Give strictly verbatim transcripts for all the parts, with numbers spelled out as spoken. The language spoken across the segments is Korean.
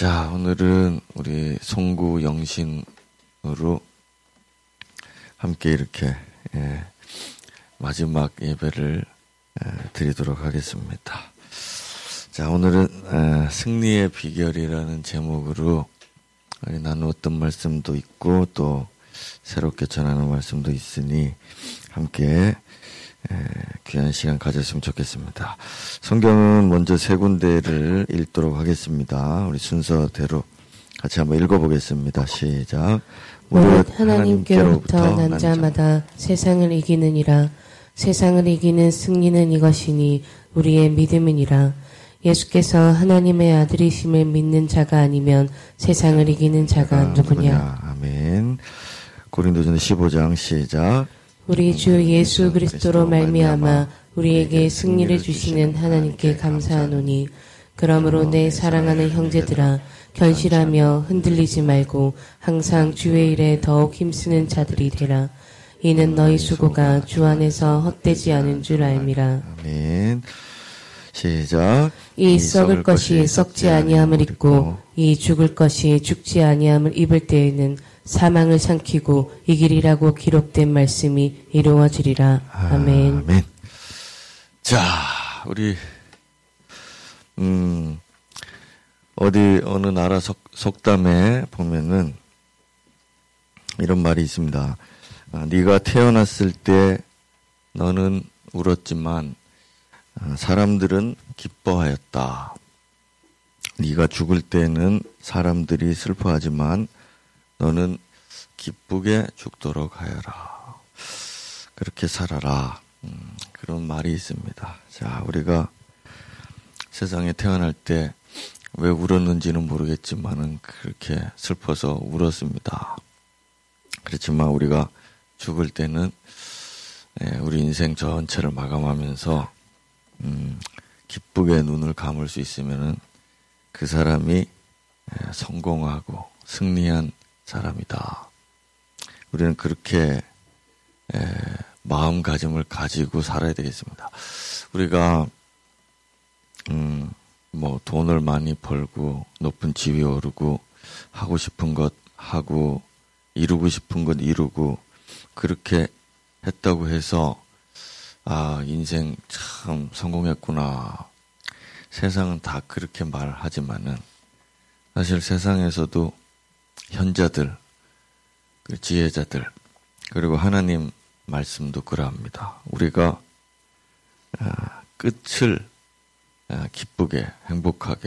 자, 오늘은 우리 송구 영신으로 함께 이렇게 예, 마지막 예배를 예, 드리도록 하겠습니다. 자, 오늘은 예, 승리의 비결이라는 제목으로 나누었던 말씀도 있고 또 새롭게 전하는 말씀도 있으니 함께 예, 귀한 시간 가졌으면 좋겠습니다. 성경은 먼저 세 군데를 읽도록 하겠습니다. 우리 순서대로 같이 한번 읽어보겠습니다. 시작. 무릇 하나님께로부터 난 자마다 세상을 이기느니라. 세상을 이기는 승리는 이것이니 우리의 믿음이니라. 예수께서 하나님의 아들이심을 믿는 자가 아니면 세상을 이기는 자가 누구냐. 아멘. 고린도전서 십오 장 시작. 우리 주 예수 그리스도로 말미암아 우리에게 승리를 주시는 하나님께 감사하노니 그러므로 내 사랑하는 형제들아 견실하며 흔들리지 말고 항상 주의 일에 더욱 힘쓰는 자들이 되라. 이는 너희 수고가 주 안에서 헛되지 않은 줄 알미라. 아멘. 시작. 이 썩을 것이 썩지 아니함을 입고 이 죽을 것이 죽지 아니함을 입을 때에는 사망을 삼키고 이기리라고 기록된 말씀이 이루어지리라. 아멘. 아멘. 자, 우리 음, 어디 어느 나라 속, 속담에 보면은 이런 말이 있습니다. 아, 네가 태어났을 때 너는 울었지만 아, 사람들은 기뻐하였다. 네가 죽을 때는 사람들이 슬퍼하지만 너는 기쁘게 죽도록 하여라. 그렇게 살아라. 음, 그런 말이 있습니다. 자, 우리가 세상에 태어날 때 왜 울었는지는 모르겠지만은 그렇게 슬퍼서 울었습니다. 그렇지만 우리가 죽을 때는 예, 우리 인생 전체를 마감하면서 음, 기쁘게 눈을 감을 수 있으면은 그 사람이 예, 성공하고 승리한 사람이다. 우리는 그렇게 에, 마음가짐을 가지고 살아야 되겠습니다. 우리가 음, 뭐 돈을 많이 벌고 높은 지위에 오르고 하고 싶은 것 하고 이루고 싶은 것 이루고 그렇게 했다고 해서 아, 인생 참 성공했구나. 세상은 다 그렇게 말하지만은 사실 세상에서도 현자들, 지혜자들, 그리고 하나님 말씀도 그러합니다. 우리가 끝을 기쁘게, 행복하게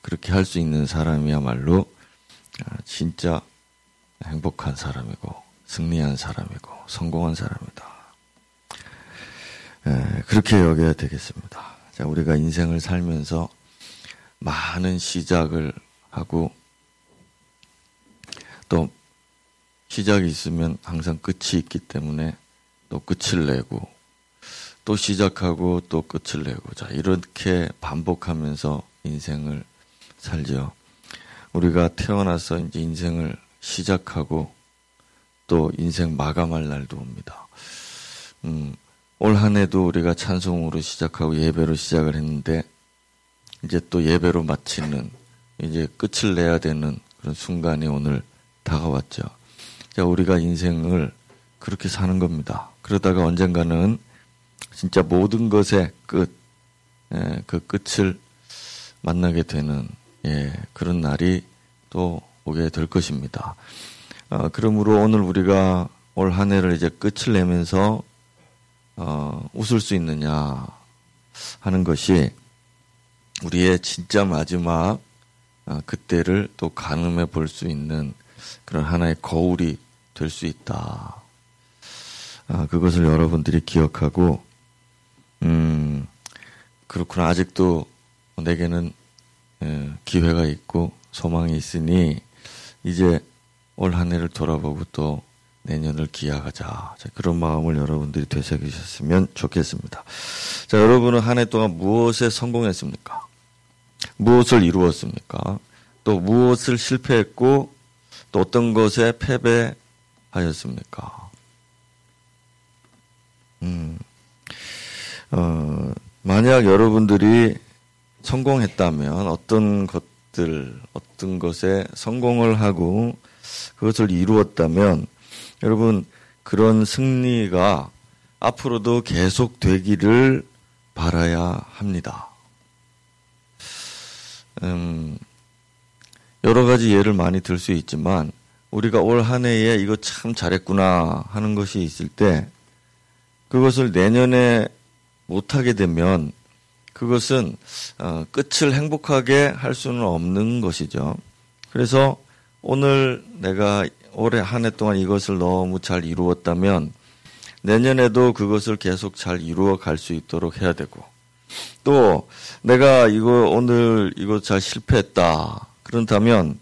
그렇게 할 수 있는 사람이야말로 진짜 행복한 사람이고 승리한 사람이고 성공한 사람이다. 그렇게 여겨야 되겠습니다. 자, 우리가 인생을 살면서 많은 시작을 하고 또 시작이 있으면 항상 끝이 있기 때문에 또 끝을 내고 또 시작하고 또 끝을 내고 자 이렇게 반복하면서 인생을 살죠. 우리가 태어나서 이제 인생을 시작하고 또 인생 마감할 날도 옵니다. 음, 올 한 해도 우리가 찬송으로 시작하고 예배로 시작을 했는데 이제 또 예배로 마치는 이제 끝을 내야 되는 그런 순간이 오늘 다가왔죠. 자, 우리가 인생을 그렇게 사는 겁니다. 그러다가 언젠가는 진짜 모든 것의 끝, 예, 그 끝을 만나게 되는 예, 그런 날이 또 오게 될 것입니다. 아, 그러므로 오늘 우리가 올 한 해를 이제 끝을 내면서 어, 웃을 수 있느냐 하는 것이 우리의 진짜 마지막 아, 그때를 또 가늠해 볼 수 있는 그런 하나의 거울이 될 수 있다. 아, 그것을 여러분들이 기억하고, 음, 그렇구나. 아직도 내게는 에, 기회가 있고 소망이 있으니 이제 올 한 해를 돌아보고 또 내년을 기약하자. 자, 그런 마음을 여러분들이 되새기셨으면 좋겠습니다. 자, 여러분은 한 해 동안 무엇에 성공했습니까? 무엇을 이루었습니까? 또 무엇을 실패했고 또 어떤 것에 패배하였습니까? 음, 어, 만약 여러분들이 성공했다면 어떤 것 것들, 어떤 것에 성공을 하고 그것을 이루었다면 여러분 그런 승리가 앞으로도 계속 되기를 바라야 합니다. 음, 여러 가지 예를 많이 들 수 있지만 우리가 올 한 해에 이거 참 잘했구나 하는 것이 있을 때 그것을 내년에 못하게 되면 그것은 어, 끝을 행복하게 할 수는 없는 것이죠. 그래서 오늘 내가 올해 한 해 동안 이것을 너무 잘 이루었다면 내년에도 그것을 계속 잘 이루어 갈 수 있도록 해야 되고 또 내가 이거 오늘 이거 잘 실패했다 그런다면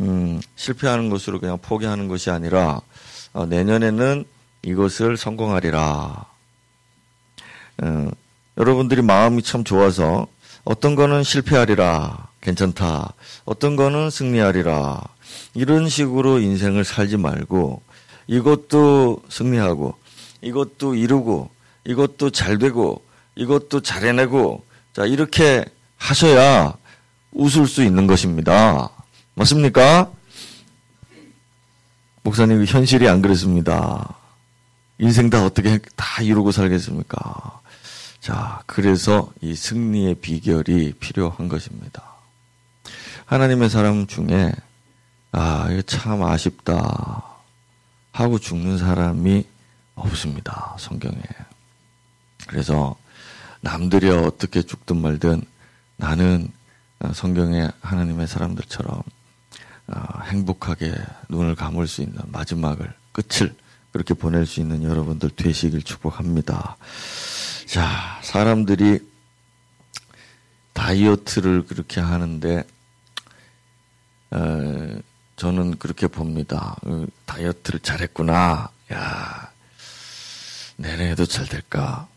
음, 실패하는 것으로 그냥 포기하는 것이 아니라 어, 내년에는 이것을 성공하리라. 음, 여러분들이 마음이 참 좋아서 어떤 거는 실패하리라 괜찮다 어떤 거는 승리하리라 이런 식으로 인생을 살지 말고 이것도 승리하고 이것도 이루고 이것도 잘 되고 이것도 잘 해내고 자 이렇게 하셔야 웃을 수 있는 것입니다. 맞습니까? 목사님 현실이 안 그랬습니다. 인생 다 어떻게 다 이루고 살겠습니까? 자, 그래서 이 승리의 비결이 필요한 것입니다. 하나님의 사람 중에 아, 이거 참 아쉽다 하고 죽는 사람이 없습니다. 성경에. 그래서 남들이 어떻게 죽든 말든 나는 성경에 하나님의 사람들처럼 행복하게 눈을 감을 수 있는 마지막을 끝을 그렇게 보낼 수 있는 여러분들 되시길 축복합니다. 자, 사람들이 다이어트를 그렇게 하는데 에, 저는 그렇게 봅니다. 다이어트를 잘했구나. 야, 내내 해도 잘 될까?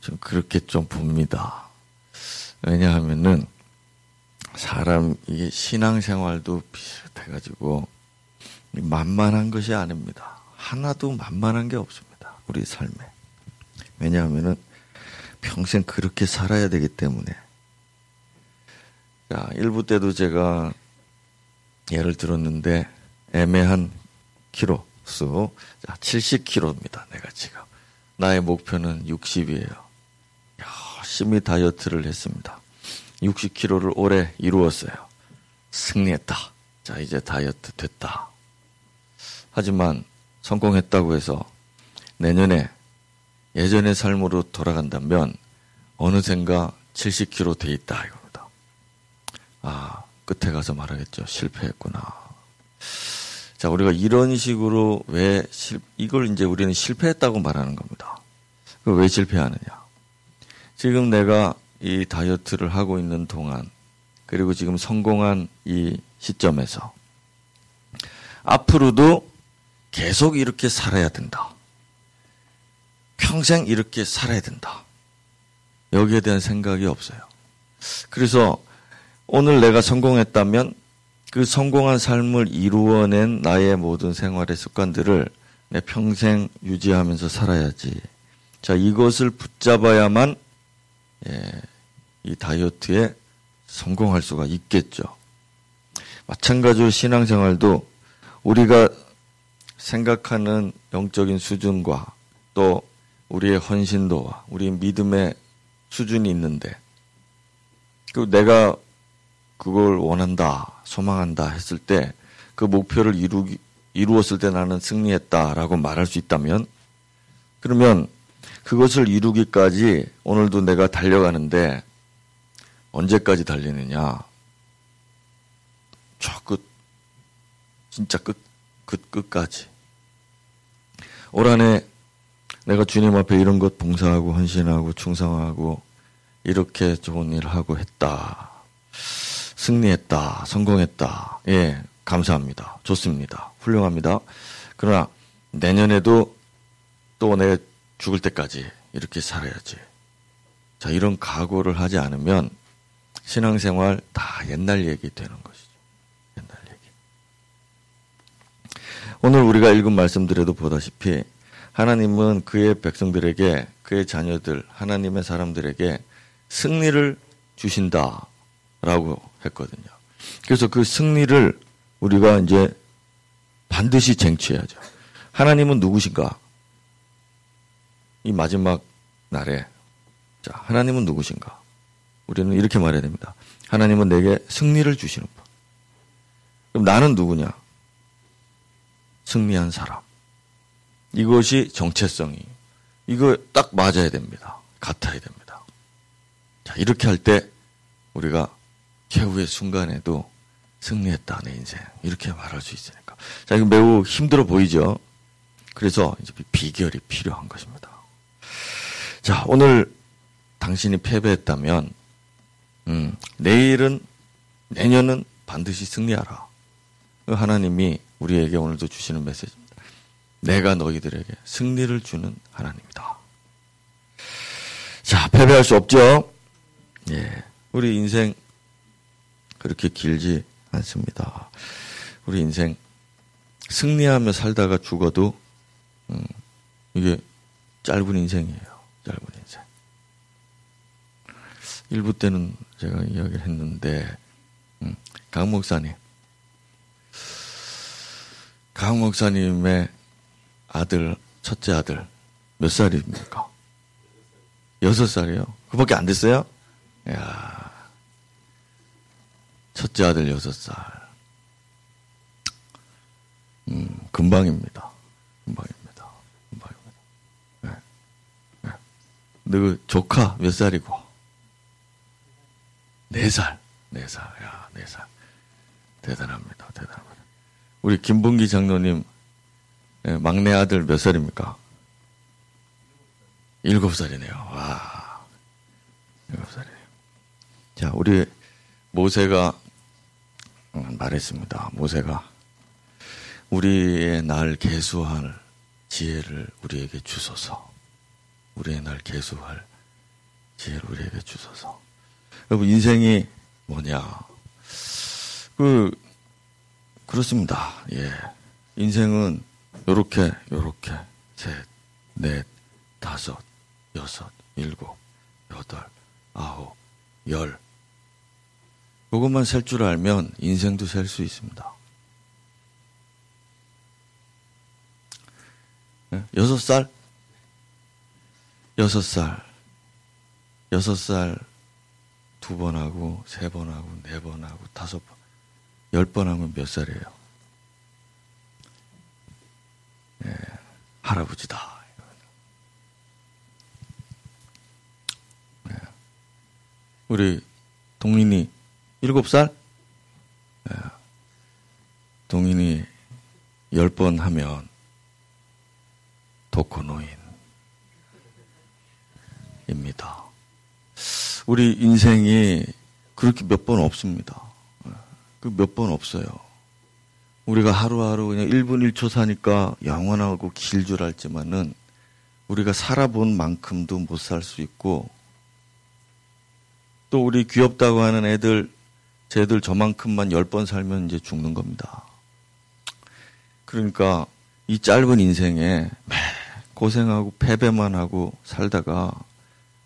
좀 그렇게 좀 봅니다. 왜냐하면은 사람 이게 신앙생활도 비슷해가지고 만만한 것이 아닙니다. 하나도 만만한 게 없습니다. 우리 삶에. 왜냐하면은 평생 그렇게 살아야 되기 때문에. 자, 일부 때도 제가 예를 들었는데 애매한 키로 수. 자, 칠십 킬로그램입니다. 내가 지금. 나의 목표는 육십이에요. 열심히 다이어트를 했습니다. 육십 킬로그램를 올해 이루었어요. 승리했다. 자, 이제 다이어트 됐다. 하지만 성공했다고 해서 내년에 예전의 삶으로 돌아간다면 어느샌가 칠십 킬로그램 돼 있다 이겁니다. 아, 끝에 가서 말하겠죠. 실패했구나. 자, 우리가 이런 식으로 왜 실, 이걸 이제 우리는 실패했다고 말하는 겁니다. 왜 실패하느냐? 지금 내가 이 다이어트를 하고 있는 동안 그리고 지금 성공한 이 시점에서 앞으로도 계속 이렇게 살아야 된다. 평생 이렇게 살아야 된다. 여기에 대한 생각이 없어요. 그래서 오늘 내가 성공했다면 그 성공한 삶을 이루어낸 나의 모든 생활의 습관들을 내 평생 유지하면서 살아야지. 자, 이것을 붙잡아야만 예, 이 다이어트에 성공할 수가 있겠죠. 마찬가지로 신앙생활도 우리가 생각하는 영적인 수준과 또 우리의 헌신도와 우리의 믿음의 수준이 있는데 그리고 내가 그걸 원한다, 소망한다 했을 때 그 목표를 이루기, 이루었을 때 나는 승리했다라고 말할 수 있다면 그러면 그것을 이루기까지 오늘도 내가 달려가는데 언제까지 달리느냐? 저 끝, 진짜 끝, 끝, 끝까지. 올 한 해 내가 주님 앞에 이런 것 봉사하고 헌신하고 충성하고 이렇게 좋은 일 하고 했다. 승리했다. 성공했다. 예, 감사합니다. 좋습니다. 훌륭합니다. 그러나 내년에도 또 내 죽을 때까지 이렇게 살아야지. 자, 이런 각오를 하지 않으면 신앙생활 다 옛날 얘기 되는 것이죠. 옛날 얘기. 오늘 우리가 읽은 말씀들에도 보다시피 하나님은 그의 백성들에게 그의 자녀들, 하나님의 사람들에게 승리를 주신다라고 했거든요. 그래서 그 승리를 우리가 이제 반드시 쟁취해야죠. 하나님은 누구신가? 이 마지막 날에 자, 하나님은 누구신가? 우리는 이렇게 말해야 됩니다. 하나님은 내게 승리를 주시는 분. 그럼 나는 누구냐? 승리한 사람. 이것이 정체성이. 이거 딱 맞아야 됩니다. 같아야 됩니다. 자, 이렇게 할 때 우리가 최후의 순간에도 승리했다, 내 인생. 이렇게 말할 수 있으니까. 자, 이거 매우 힘들어 보이죠? 그래서 이제 비결이 필요한 것입니다. 자, 오늘 당신이 패배했다면, 음, 내일은, 내년은 반드시 승리하라. 하나님이 우리에게 오늘도 주시는 메시지입니다. 내가 너희들에게 승리를 주는 하나님이다. 자, 패배할 수 없죠? 예. 우리 인생 그렇게 길지 않습니다. 우리 인생 승리하며 살다가 죽어도, 음, 이게 짧은 인생이에요. 짧은 인생. 일부 때는 제가 이야기를 했는데, 음, 강 목사님. 강 목사님의 아들, 첫째 아들, 몇 살입니까? 여섯 살이요? 그밖에 안 됐어요? 이야. 첫째 아들 여섯 살. 음, 금방입니다. 금방입니다. 금방입니다. 네. 네. 너 조카 몇 살이고? 네 살. 네 살. 야, 네 살. 대단합니다. 대단합니다. 우리 김분기 장로님, 네, 막내 아들 몇 살입니까? 일곱 살이네요. 와. 일곱 살이네요. 자, 우리 모세가 말했습니다. 모세가 우리의 날 계수할 지혜를 우리에게 주소서. 우리의 날 계수할 지혜를 우리에게 주소서. 여러분, 인생이 뭐냐? 그 그렇습니다. 예, 인생은 요렇게 요렇게 셋, 넷, 다섯, 여섯, 일곱, 여덟, 아홉, 열. 요것만 셀 줄 알면 인생도 셀 수 있습니다. 여섯 살? 여섯 살. 여섯 살 두 번 하고, 세 번 하고, 네 번 하고, 다섯 번. 열 번 하면 몇 살이에요? 예, 할아버지다. 우리 동인이 일곱 살? 동인이 열 번 하면 독거노인입니다. 우리 인생이 그렇게 몇 번 없습니다. 그 몇 번 없어요. 우리가 하루하루 그냥 일 분 일 초 사니까 영원하고 길 줄 알지만은 우리가 살아본 만큼도 못 살 수 있고, 또 우리 귀엽다고 하는 애들, 쟤들 저만큼만 열 번 살면 이제 죽는 겁니다. 그러니까 이 짧은 인생에 매 고생하고 패배만 하고 살다가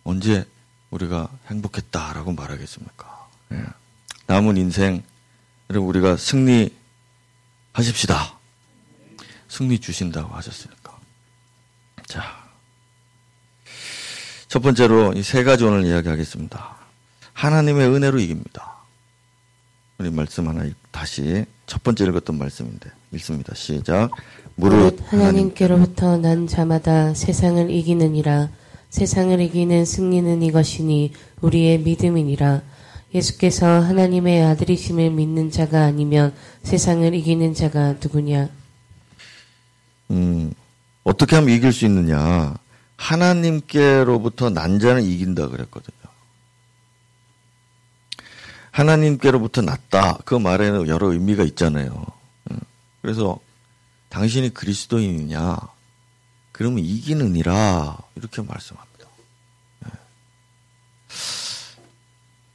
언제 우리가 행복했다라고 말하겠습니까? 예. 남은 인생, 여러분, 우리가 승리하십시다. 승리 주신다고 하셨으니까. 자, 첫 번째로 이 세 가지 오늘 이야기하겠습니다. 하나님의 은혜로 이깁니다. 우리 말씀 하나 다시 첫 번째 읽었던 말씀인데 읽습니다. 시작. 무릇 하나님께로부터 난 자마다 세상을 이기느니라. 세상을 이기는 승리는 이것이니 우리의 믿음이니라. 예수께서 하나님의 아들이심을 믿는 자가 아니면 세상을 이기는 자가 누구냐? 음, 어떻게 하면 이길 수 있느냐? 하나님께로부터 난 자는 이긴다 그랬거든요. 하나님께로부터 났다. 그 말에는 여러 의미가 있잖아요. 그래서 당신이 그리스도인이냐? 그러면 이기느니라. 이렇게 말씀합니다.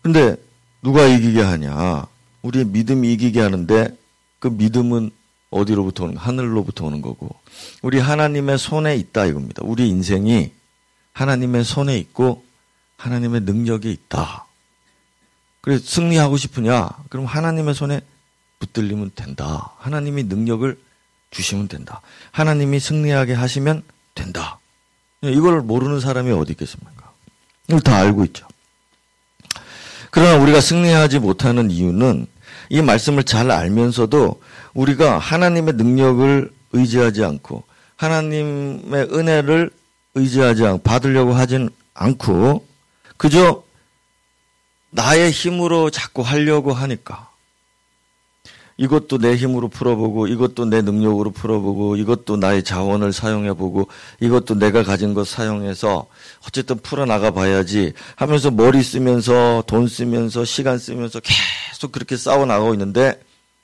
근데 누가 이기게 하냐? 우리의 믿음이 이기게 하는데 그 믿음은 어디로부터 오는? 하늘로부터 오는 거고. 우리 하나님의 손에 있다 이겁니다. 우리 인생이 하나님의 손에 있고 하나님의 능력에 있다. 그래서 승리하고 싶으냐? 그럼 하나님의 손에 붙들리면 된다. 하나님이 능력을 주시면 된다. 하나님이 승리하게 하시면 된다. 이걸 모르는 사람이 어디 있겠습니까? 이걸 다 알고 있죠. 그러나 우리가 승리하지 못하는 이유는 이 말씀을 잘 알면서도 우리가 하나님의 능력을 의지하지 않고 하나님의 은혜를 의지하지 않고 받으려고 하진 않고 그저 나의 힘으로 자꾸 하려고 하니까 이것도 내 힘으로 풀어보고 이것도 내 능력으로 풀어보고 이것도 나의 자원을 사용해보고 이것도 내가 가진 것 사용해서 어쨌든 풀어나가 봐야지 하면서 머리 쓰면서 돈 쓰면서 시간 쓰면서 계속 그렇게 싸워나가고 있는데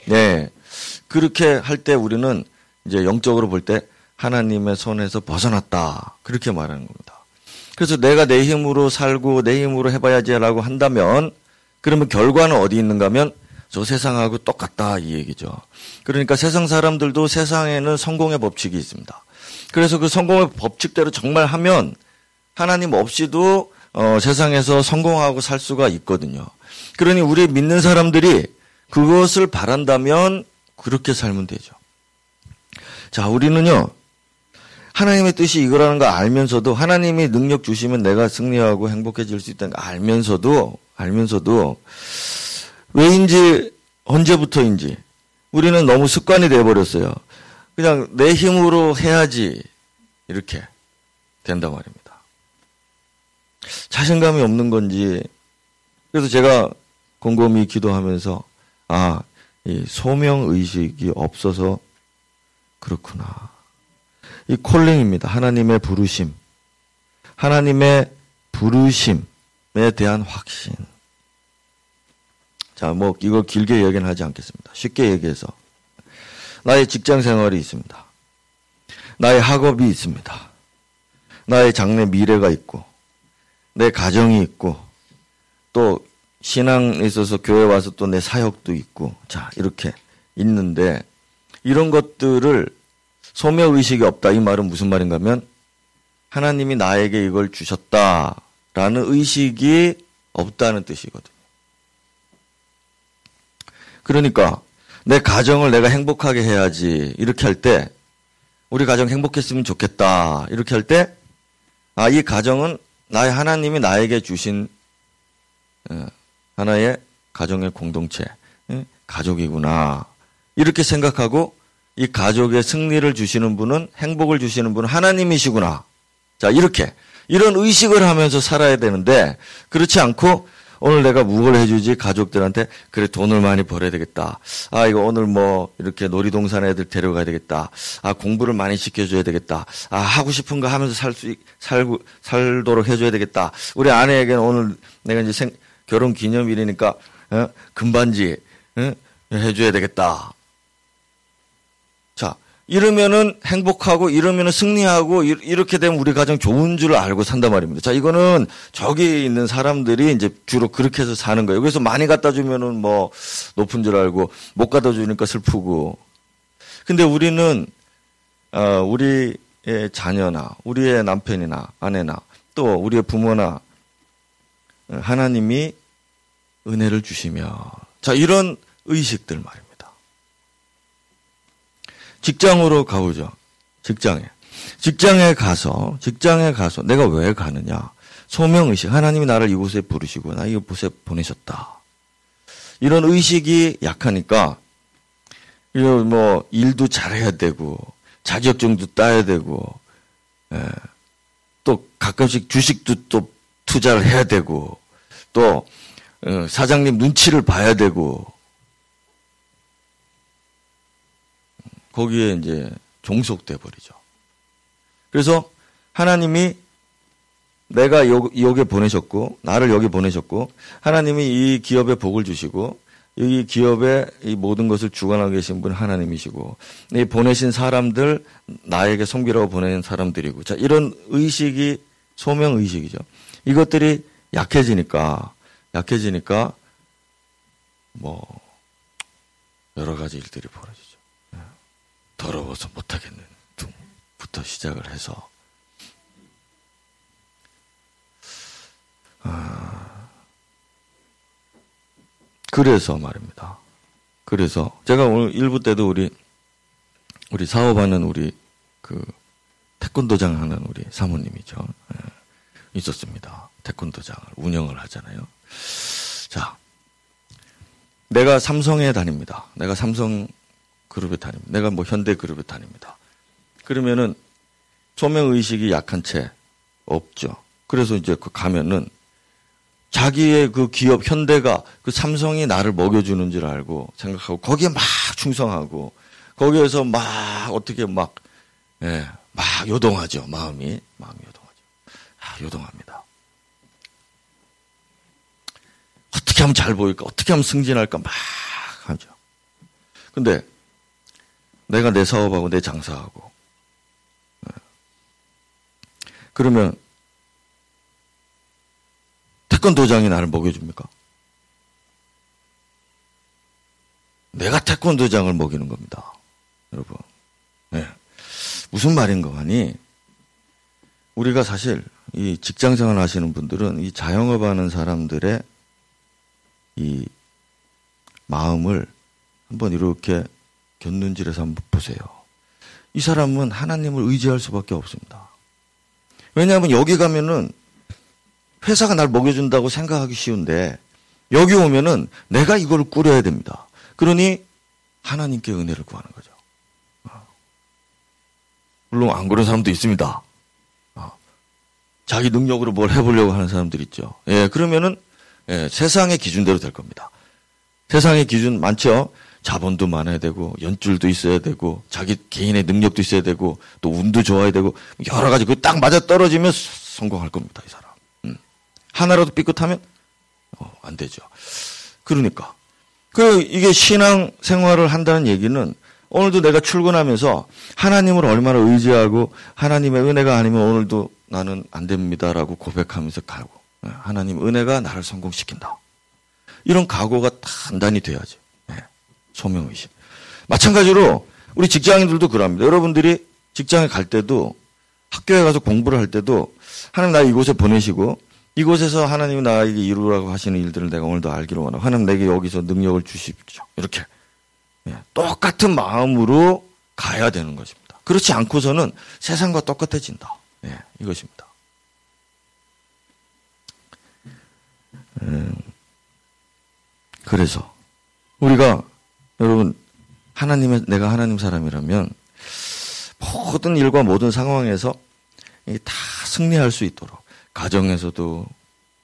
네 그렇게 할 때 우리는 이제 영적으로 볼 때 하나님의 손에서 벗어났다 그렇게 말하는 겁니다. 그래서 내가 내 힘으로 살고 내 힘으로 해봐야지라고 한다면 그러면 결과는 어디 있는가 하면 저 세상하고 똑같다 이 얘기죠. 그러니까 세상 사람들도 세상에는 성공의 법칙이 있습니다. 그래서 그 성공의 법칙대로 정말 하면 하나님 없이도 어, 세상에서 성공하고 살 수가 있거든요. 그러니 우리 믿는 사람들이 그것을 바란다면 그렇게 살면 되죠. 자, 우리는요. 하나님의 뜻이 이거라는 거 알면서도 하나님이 능력 주시면 내가 승리하고 행복해질 수 있다는 거 알면서도 알면서도 왜인지 언제부터인지 우리는 너무 습관이 돼버렸어요. 그냥 내 힘으로 해야지 이렇게 된단 말입니다. 자신감이 없는 건지 그래서 제가 곰곰이 기도하면서 아, 이 소명의식이 없어서 그렇구나. 이 콜링입니다. 하나님의 부르심. 하나님의 부르심에 대한 확신. 자, 뭐 이거 길게 얘기는 하지 않겠습니다. 쉽게 얘기해서 나의 직장 생활이 있습니다. 나의 학업이 있습니다. 나의 장래 미래가 있고 내 가정이 있고 또 신앙에 있어서 교회 와서 또 내 사역도 있고 자, 이렇게 있는데 이런 것들을 소명의식이 없다. 이 말은 무슨 말인가 하면 하나님이 나에게 이걸 주셨다라는 의식이 없다는 뜻이거든요. 그러니까 내 가정을 내가 행복하게 해야지 이렇게 할 때 우리 가정 행복했으면 좋겠다 이렇게 할 때 아, 이 가정은 나의 하나님이 나에게 주신 하나의 가정의 공동체, 가족이구나 이렇게 생각하고 이 가족의 승리를 주시는 분은 행복을 주시는 분은 하나님이시구나. 자, 이렇게 이런 의식을 하면서 살아야 되는데 그렇지 않고 오늘 내가 무엇을 해주지 가족들한테 그래 돈을 많이 벌어야 되겠다. 아 이거 오늘 뭐 이렇게 놀이동산 애들 데려가야 되겠다. 아 공부를 많이 시켜줘야 되겠다. 아 하고 싶은 거 하면서 살 수 살고 살도록 해줘야 되겠다. 우리 아내에게는 오늘 내가 이제 생, 결혼 기념일이니까 어? 금반지 어? 해줘야 되겠다. 자, 이러면은 행복하고 이러면은 승리하고 이렇게 되면 우리 가장 좋은 줄 알고 산단 말입니다. 자, 이거는 저기 있는 사람들이 이제 주로 그렇게 해서 사는 거예요. 그래서 많이 갖다 주면은 뭐 높은 줄 알고 못 갖다 주니까 슬프고. 근데 우리는 어 우리의 자녀나 우리의 남편이나 아내나 또 우리의 부모나 하나님이 은혜를 주시며 자, 이런 의식들 말이에요. 직장으로 가보죠. 직장에. 직장에 가서, 직장에 가서, 내가 왜 가느냐. 소명의식. 하나님이 나를 이곳에 부르시고, 나 이곳에 보내셨다. 이런 의식이 약하니까, 이런 뭐, 일도 잘해야 되고, 자격증도 따야 되고, 예. 또 가끔씩 주식도 또 투자를 해야 되고, 또, 사장님 눈치를 봐야 되고, 거기에 이제 종속돼 버리죠. 그래서 하나님이 내가 요, 여기 보내셨고 나를 여기 보내셨고 하나님이 이 기업에 복을 주시고 이 기업의 이 모든 것을 주관하고 계신 분은 하나님이시고 이 보내신 사람들 나에게 섬기라고 보내는 사람들이고 자 이런 의식이 소명 의식이죠. 이것들이 약해지니까 약해지니까 뭐 여러 가지 일들이 벌어지죠. 더러워서 못하겠는 둥부터 시작을 해서 아, 그래서 말입니다. 그래서 제가 오늘 일부 때도 우리 우리 사업하는 우리 그 태권도장 하는 우리 사모님이죠. 예, 있었습니다. 태권도장을 운영을 하잖아요. 자, 내가 삼성에 다닙니다. 내가 삼성 그룹에 다닙니다. 내가 뭐 현대 그룹에 다닙니다. 그러면은 소명 의식이 약한 채 없죠. 그래서 이제 그 가면은 자기의 그 기업 현대가 그 삼성이 나를 먹여주는 줄 알고 생각하고 거기에 막 충성하고 거기에서 막 어떻게 막, 예, 막 요동하죠. 마음이. 마음이 요동하죠. 아, 요동합니다. 어떻게 하면 잘 보일까? 어떻게 하면 승진할까? 막 하죠. 근데 내가 내 사업하고 내 장사하고. 예. 그러면 태권도장이 나를 먹여줍니까? 내가 태권도장을 먹이는 겁니다. 여러분. 예. 무슨 말인가 하니, 우리가 사실 이 직장생활 하시는 분들은 이 자영업하는 사람들의 이 마음을 한번 이렇게 견눈질해서 한번 보세요. 이 사람은 하나님을 의지할 수밖에 없습니다. 왜냐하면 여기 가면은 회사가 날 먹여준다고 생각하기 쉬운데 여기 오면은 내가 이걸 꾸려야 됩니다. 그러니 하나님께 은혜를 구하는 거죠. 물론 안 그런 사람도 있습니다. 자기 능력으로 뭘 해보려고 하는 사람들 있죠. 예, 그러면은 예, 세상의 기준대로 될 겁니다. 세상의 기준 많죠. 자본도 많아야 되고 연줄도 있어야 되고 자기 개인의 능력도 있어야 되고 또 운도 좋아야 되고 여러 가지 그 딱 맞아 떨어지면 성공할 겁니다, 이 사람. 음. 하나라도 삐끗하면 어, 안 되죠. 그러니까 그 이게 신앙 생활을 한다는 얘기는 오늘도 내가 출근하면서 하나님을 얼마나 의지하고 하나님의 은혜가 아니면 오늘도 나는 안 됩니다라고 고백하면서 가고 하나님 은혜가 나를 성공시킨다. 이런 각오가 단단히 돼야지. 네. 소명의식. 마찬가지로 우리 직장인들도 그럽니다. 여러분들이 직장에 갈 때도 학교에 가서 공부를 할 때도 하나님 나 이곳에 보내시고 이곳에서 하나님 나에게 이루라고 하시는 일들을 내가 오늘도 알기로 원하고 하나님 내게 여기서 능력을 주십시오. 이렇게. 예, 똑같은 마음으로 가야 되는 것입니다. 그렇지 않고서는 세상과 똑같아진다. 예, 이것입니다. 음, 그래서 우리가 여러분 하나님의 내가 하나님 사람이라면 모든 일과 모든 상황에서 다 승리할 수 있도록 가정에서도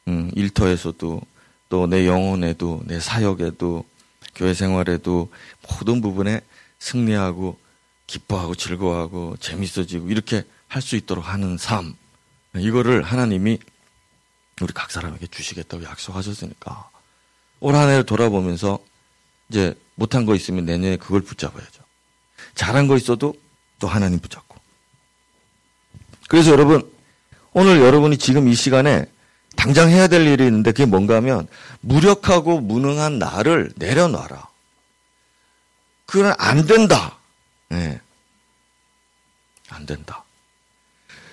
음, 일터에서도 또 내 영혼에도 내 사역에도 교회 생활에도 모든 부분에 승리하고 기뻐하고 즐거워하고 재밌어지고 이렇게 할 수 있도록 하는 삶, 이거를 하나님이 우리 각 사람에게 주시겠다고 약속하셨으니까 올 한 해를 돌아보면서 이제 못한 거 있으면 내년에 그걸 붙잡아야죠. 잘한 거 있어도 또 하나님 붙잡고. 그래서 여러분 오늘 여러분이 지금 이 시간에 당장 해야 될 일이 있는데 그게 뭔가 하면 무력하고 무능한 나를 내려놔라. 그건 안 된다. 네. 안 된다.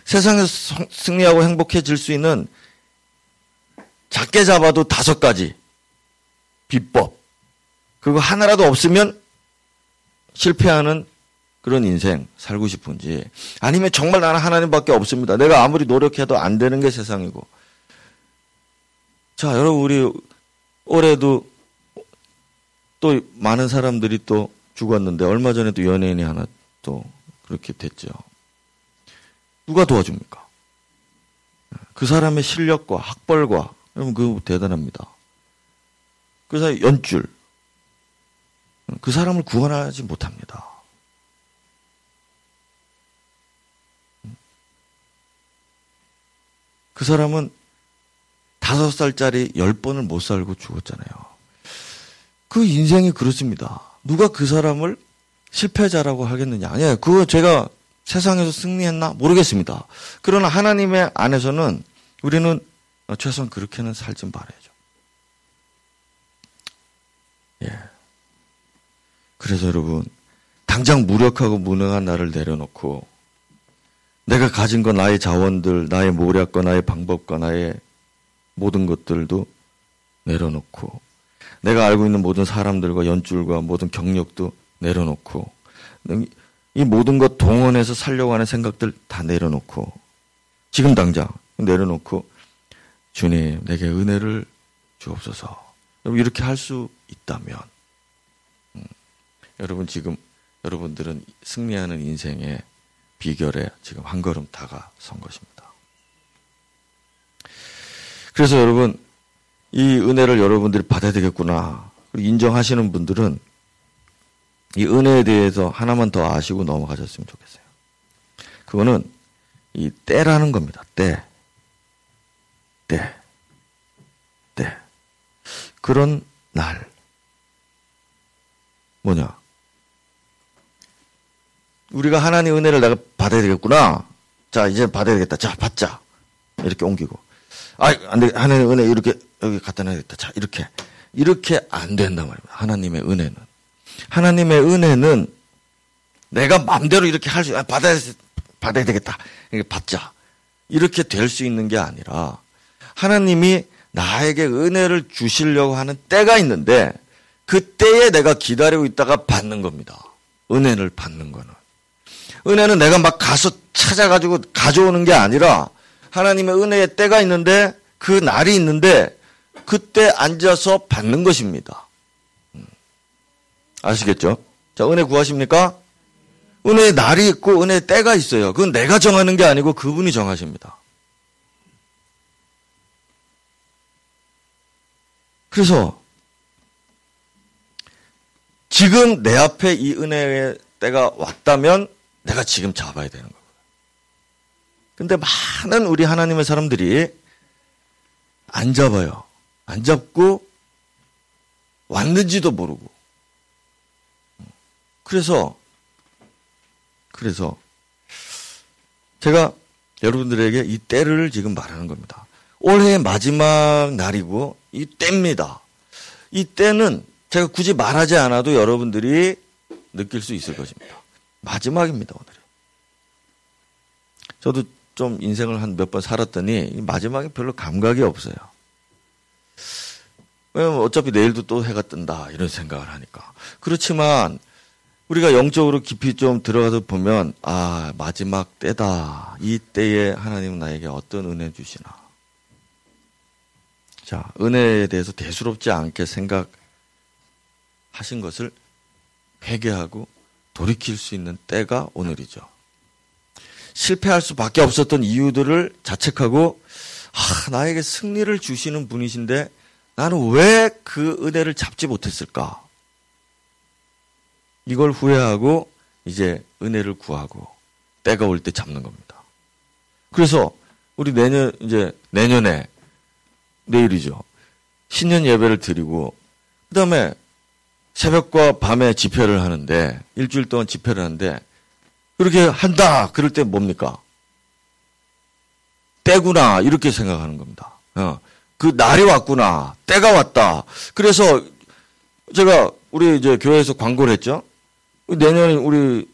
세상에서 승리하고 행복해질 수 있는 작게 잡아도 다섯 가지 비법. 그거 하나라도 없으면 실패하는 그런 인생 살고 싶은지 아니면 정말 나는 하나님밖에 없습니다. 내가 아무리 노력해도 안 되는 게 세상이고. 자, 여러분, 우리 올해도 또 많은 사람들이 또 죽었는데 얼마 전에도 연예인이 하나 또 그렇게 됐죠. 누가 도와줍니까? 그 사람의 실력과 학벌과 여러분 그거 대단합니다. 그 사람의 연줄. 그 사람을 구원하지 못합니다. 그 사람은 다섯 살짜리 열 번을 못 살고 죽었잖아요. 그 인생이 그렇습니다. 누가 그 사람을 실패자라고 하겠느냐. 예, 그거 제가 세상에서 승리했나? 모르겠습니다. 그러나 하나님의 안에서는 우리는 최소한 그렇게는 살지 말아야죠. 예. 그래서 여러분, 당장 무력하고 무능한 나를 내려놓고 내가 가진 건 나의 자원들, 나의 모략과 나의 방법과 나의 모든 것들도 내려놓고 내가 알고 있는 모든 사람들과 연줄과 모든 경력도 내려놓고 이 모든 것 동원해서 살려고 하는 생각들 다 내려놓고 지금 당장 내려놓고 주님 내게 은혜를 주옵소서. 여러분 이렇게 할 수 있다면 음, 여러분 지금 여러분들은 승리하는 인생의 비결에 지금 한 걸음 다가선 것입니다. 그래서 여러분 이 은혜를 여러분들이 받아야 되겠구나 인정하시는 분들은 이 은혜에 대해서 하나만 더 아시고 넘어가셨으면 좋겠어요. 그거는 이 때라는 겁니다. 때. 때. 때. 그런 날. 뭐냐. 우리가 하나님의 은혜를 내가 받아야 되겠구나. 자, 이제 받아야 되겠다. 자, 받자. 이렇게 옮기고. 아, 안 되겠다. 하나님의 은혜 이렇게 여기 갖다 놔야겠다. 자, 이렇게. 이렇게 안 된단 말입니다. 하나님의 은혜는. 하나님의 은혜는 내가 마음대로 이렇게 할 수, 아, 받아야, 받아야 되겠다. 이렇게 받자. 이렇게 될 수 있는 게 아니라 하나님이 나에게 은혜를 주시려고 하는 때가 있는데 그 때에 내가 기다리고 있다가 받는 겁니다. 은혜를 받는 거는. 은혜는 내가 막 가서 찾아가지고 가져오는 게 아니라 하나님의 은혜의 때가 있는데 그 날이 있는데 그때 앉아서 받는 것입니다. 아시겠죠? 자, 은혜 구하십니까? 은혜의 날이 있고 은혜의 때가 있어요. 그건 내가 정하는 게 아니고 그분이 정하십니다. 그래서 지금 내 앞에 이 은혜의 때가 왔다면 내가 지금 잡아야 되는 거예요. 근데 많은 우리 하나님의 사람들이 안 잡아요. 안 잡고 왔는지도 모르고. 그래서 그래서 제가 여러분들에게 이 때를 지금 말하는 겁니다. 올해의 마지막 날이고 이 때입니다. 이 때는 제가 굳이 말하지 않아도 여러분들이 느낄 수 있을 것입니다. 마지막입니다, 오늘이. 저도 좀 인생을 한 몇 번 살았더니 마지막에 별로 감각이 없어요. 왜냐면 어차피 내일도 또 해가 뜬다 이런 생각을 하니까. 그렇지만 우리가 영적으로 깊이 좀 들어가서 보면 아 마지막 때다. 이 때에 하나님은 나에게 어떤 은혜 주시나. 자, 은혜에 대해서 대수롭지 않게 생각하신 것을 회개하고 돌이킬 수 있는 때가 오늘이죠. 실패할 수밖에 없었던 이유들을 자책하고 아, 나에게 승리를 주시는 분이신데 나는 왜 그 은혜를 잡지 못했을까? 이걸 후회하고 이제 은혜를 구하고 때가 올 때 잡는 겁니다. 그래서 우리 내년 이제 내년에 내일이죠. 신년 예배를 드리고 그다음에 새벽과 밤에 집회를 하는데 일주일 동안 집회를 하는데 그렇게 한다. 그럴 때 뭡니까? 때구나 이렇게 생각하는 겁니다. 어. 그 날이 왔구나. 때가 왔다. 그래서 제가 우리 이제 교회에서 광고를 했죠. 내년에 우리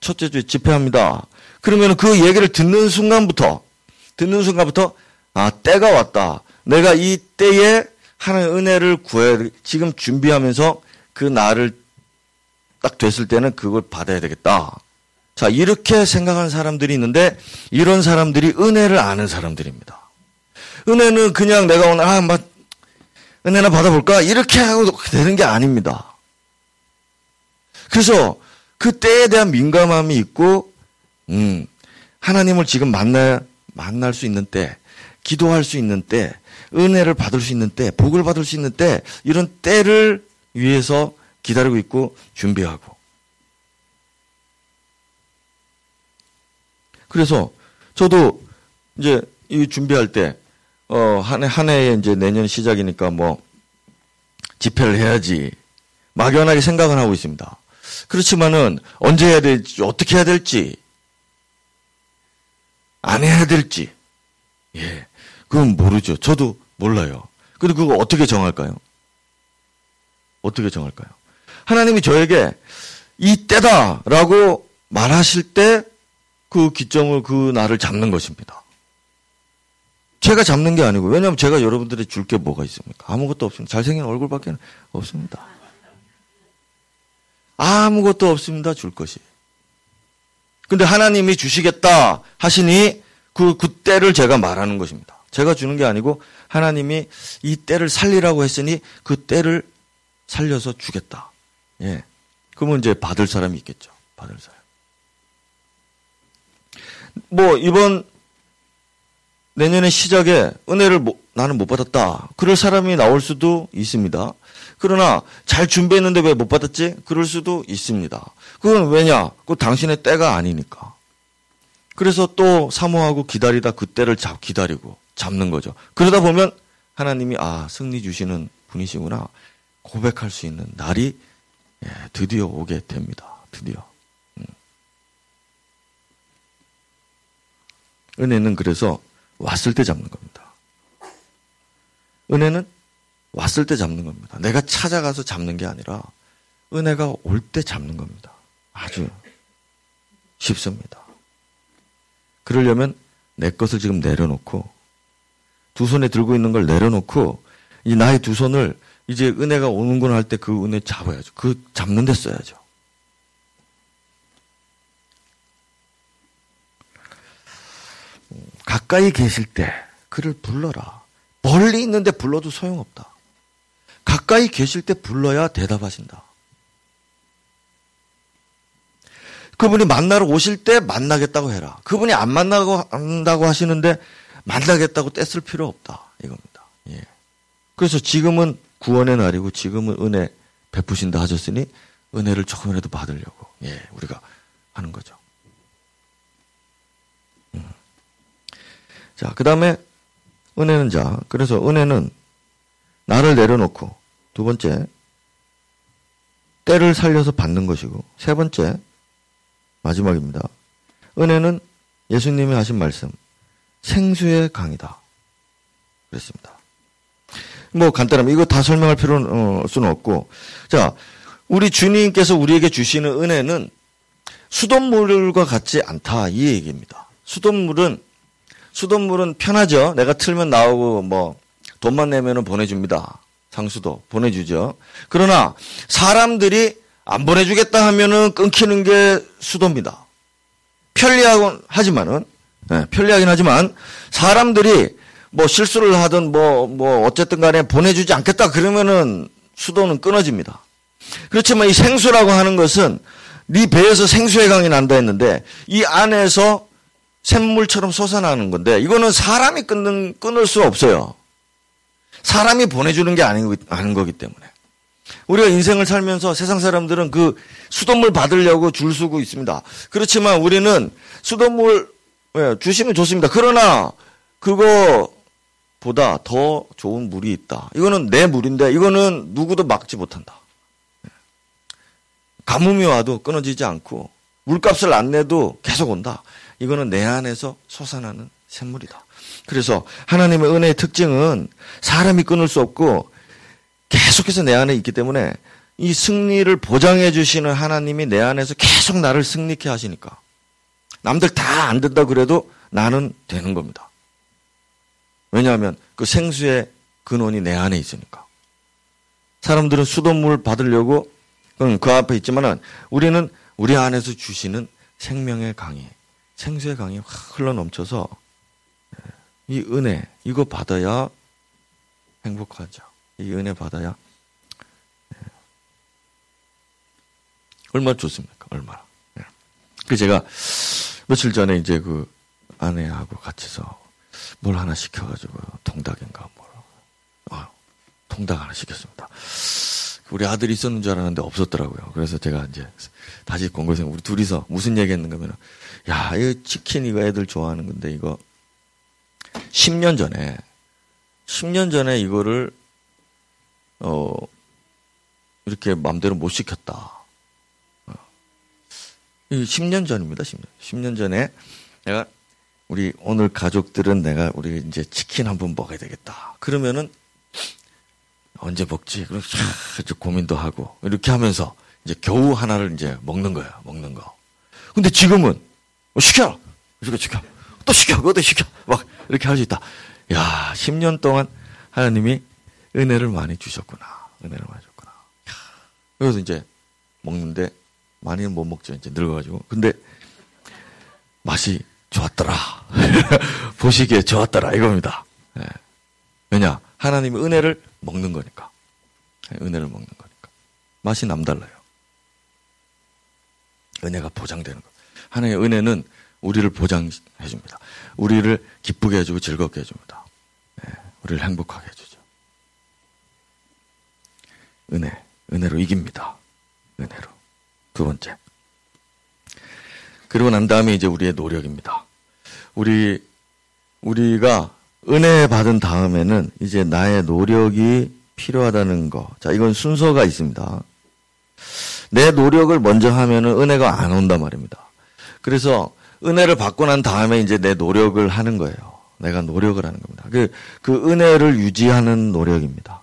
첫째 주에 집회합니다. 그러면 그 얘기를 듣는 순간부터, 듣는 순간부터, 아, 때가 왔다. 내가 이 때에 하나님의 은혜를 구해야, 지금 준비하면서 그 날을 딱 됐을 때는 그걸 받아야 되겠다. 자, 이렇게 생각하는 사람들이 있는데, 이런 사람들이 은혜를 아는 사람들입니다. 은혜는 그냥 내가 오늘, 아, 막, 은혜나 받아볼까? 이렇게 하고 되는 게 아닙니다. 그래서 그 때에 대한 민감함이 있고, 음, 하나님을 지금 만나, 만날 수 있는 때, 기도할 수 있는 때, 은혜를 받을 수 있는 때, 복을 받을 수 있는 때, 이런 때를 위해서 기다리고 있고, 준비하고. 그래서 저도 이제 이 준비할 때, 어, 한 해, 한 해에 이제 내년 시작이니까 뭐, 집회를 해야지. 막연하게 생각은 하고 있습니다. 그렇지만은, 언제 해야 될지, 어떻게 해야 될지, 안 해야 될지, 예. 그건 모르죠. 저도 몰라요. 근데 그거 어떻게 정할까요? 어떻게 정할까요? 하나님이 저에게 이 때다라고 말하실 때 그 기점을, 그 날을 잡는 것입니다. 제가 잡는 게 아니고, 왜냐면 제가 여러분들이 줄 게 뭐가 있습니까? 아무것도 없습니다. 잘생긴 얼굴밖에 없습니다. 아무것도 없습니다. 줄 것이. 근데 하나님이 주시겠다 하시니 그, 그 때를 제가 말하는 것입니다. 제가 주는 게 아니고 하나님이 이 때를 살리라고 했으니 그 때를 살려서 주겠다. 예. 그러면 이제 받을 사람이 있겠죠. 받을 사람. 뭐, 이번 내년의 시작에 은혜를 뭐, 나는 못 받았다. 그럴 사람이 나올 수도 있습니다. 그러나 잘 준비했는데 왜 못 받았지? 그럴 수도 있습니다. 그건 왜냐? 그 당신의 때가 아니니까. 그래서 또 사모하고 기다리다 그 때를 잡 기다리고 잡는 거죠. 그러다 보면 하나님이 아 승리 주시는 분이시구나 고백할 수 있는 날이 예, 드디어 오게 됩니다. 드디어. 음. 은혜는 그래서 왔을 때 잡는 겁니다. 은혜는 왔을 때 잡는 겁니다. 내가 찾아가서 잡는 게 아니라 은혜가 올 때 잡는 겁니다. 아주 쉽습니다. 그러려면 내 것을 지금 내려놓고 두 손에 들고 있는 걸 내려놓고 이 나의 두 손을 이제 은혜가 오는구나 할 때 그 은혜 잡아야죠. 그 잡는 데 써야죠. 가까이 계실 때 그를 불러라. 멀리 있는데 불러도 소용없다. 가까이 계실 때 불러야 대답하신다. 그분이 만나러 오실 때 만나겠다고 해라. 그분이 안 만나고 한다고 하시는데 만나겠다고 떼쓸 필요 없다. 이겁니다. 예. 그래서 지금은 구원의 날이고 지금은 은혜 베푸신다 하셨으니 은혜를 조금이라도 받으려고 예, 우리가 하는 거죠. 음. 자, 그 다음에 은혜는 자. 그래서 은혜는 나를 내려놓고 두 번째 때를 살려서 받는 것이고 세 번째 마지막입니다. 은혜는 예수님이 하신 말씀, 생수의 강이다. 그랬습니다. 뭐 간단합니다. 이거 다 설명할 필요는 어, 수는 없고, 자 우리 주님께서 우리에게 주시는 은혜는 수돗물과 같지 않다 이 얘기입니다. 수돗물은 수돗물은 편하죠. 내가 틀면 나오고 뭐 돈만 내면은 보내줍니다. 상수도 보내주죠. 그러나 사람들이 안 보내주겠다 하면은 끊기는 게 수도입니다. 편리하곤 하지만은, 네, 편리하긴 하지만, 사람들이 뭐 실수를 하든 뭐, 뭐, 어쨌든 간에 보내주지 않겠다 그러면은 수도는 끊어집니다. 그렇지만 이 생수라고 하는 것은 네 배에서 생수의 강이 난다 했는데 이 안에서 샘물처럼 솟아나는 건데 이거는 사람이 끊는, 끊을 수 없어요. 사람이 보내주는 게 아닌, 아닌 거기 때문에. 우리가 인생을 살면서 세상 사람들은 그 수돗물 받으려고 줄 서고 있습니다. 그렇지만 우리는 수돗물 주시면 좋습니다. 그러나 그거보다 더 좋은 물이 있다. 이거는 내 물인데 이거는 누구도 막지 못한다. 가뭄이 와도 끊어지지 않고 물값을 안 내도 계속 온다. 이거는 내 안에서 솟아나는 샘물이다. 그래서 하나님의 은혜의 특징은 사람이 끊을 수 없고 계속해서 내 안에 있기 때문에 이 승리를 보장해 주시는 하나님이 내 안에서 계속 나를 승리케 하시니까 남들 다 안 된다 그래도 나는 되는 겁니다. 왜냐하면 그 생수의 근원이 내 안에 있으니까. 사람들은 수돗물 받으려고 그 앞에 있지만 우리는 우리 안에서 주시는 생명의 강이 생수의 강이 확 흘러넘쳐서 이 은혜 이거 받아야 행복하죠. 이 은혜 받아야 예. 얼마나 좋습니까? 얼마나. 예. 그 제가 며칠 전에 이제 그 아내하고 같이서 뭘 하나 시켜가지고 통닭인가 뭐 아, 통닭 하나 시켰습니다. 우리 아들이 있었는 줄 알았는데 없었더라고요. 그래서 제가 이제 다시 권고생 우리 둘이서 무슨 얘기했는가 하면 야, 이 치킨 이거 애들 좋아하는 건데 이거 십 년 전에 십 년 전에 이거를 어, 이렇게 마음대로 못 시켰다. 어. 십 년 전입니다, 십 년. 십 년 전에 내가, 우리 오늘 가족들은 내가 우리 이제 치킨 한번 먹어야 되겠다. 그러면은 언제 먹지? 그럼 쫙 고민도 하고, 이렇게 하면서 이제 겨우 하나를 이제 먹는 거야, 먹는 거. 근데 지금은 시켜! 이렇게 시켜! 또 시켜! 그것도 시켜! 막 이렇게 할 수 있다. 야, 십 년 동안 하나님이 은혜를 많이 주셨구나. 은혜를 많이 주셨구나. 야. 그래서 이제 먹는데 많이는 못 먹죠. 이제 늙어가지고. 근데 맛이 좋았더라. 보시기에 좋았더라. 이겁니다. 예. 왜냐? 하나님이 은혜를 먹는 거니까. 은혜를 먹는 거니까. 맛이 남달라요. 은혜가 보장되는 거. 하나님의 은혜는 우리를 보장해줍니다. 우리를 기쁘게 해주고 즐겁게 해줍니다. 예. 우리를 행복하게 해주죠. 은혜. 은혜로 이깁니다. 은혜로. 두 번째. 그리고 난 다음에 이제 우리의 노력입니다. 우리, 우리가 은혜 받은 다음에는 이제 나의 노력이 필요하다는 거. 자, 이건 순서가 있습니다. 내 노력을 먼저 하면은 은혜가 안 온단 말입니다. 그래서 은혜를 받고 난 다음에 이제 내 노력을 하는 거예요. 내가 노력을 하는 겁니다. 그, 그 은혜를 유지하는 노력입니다.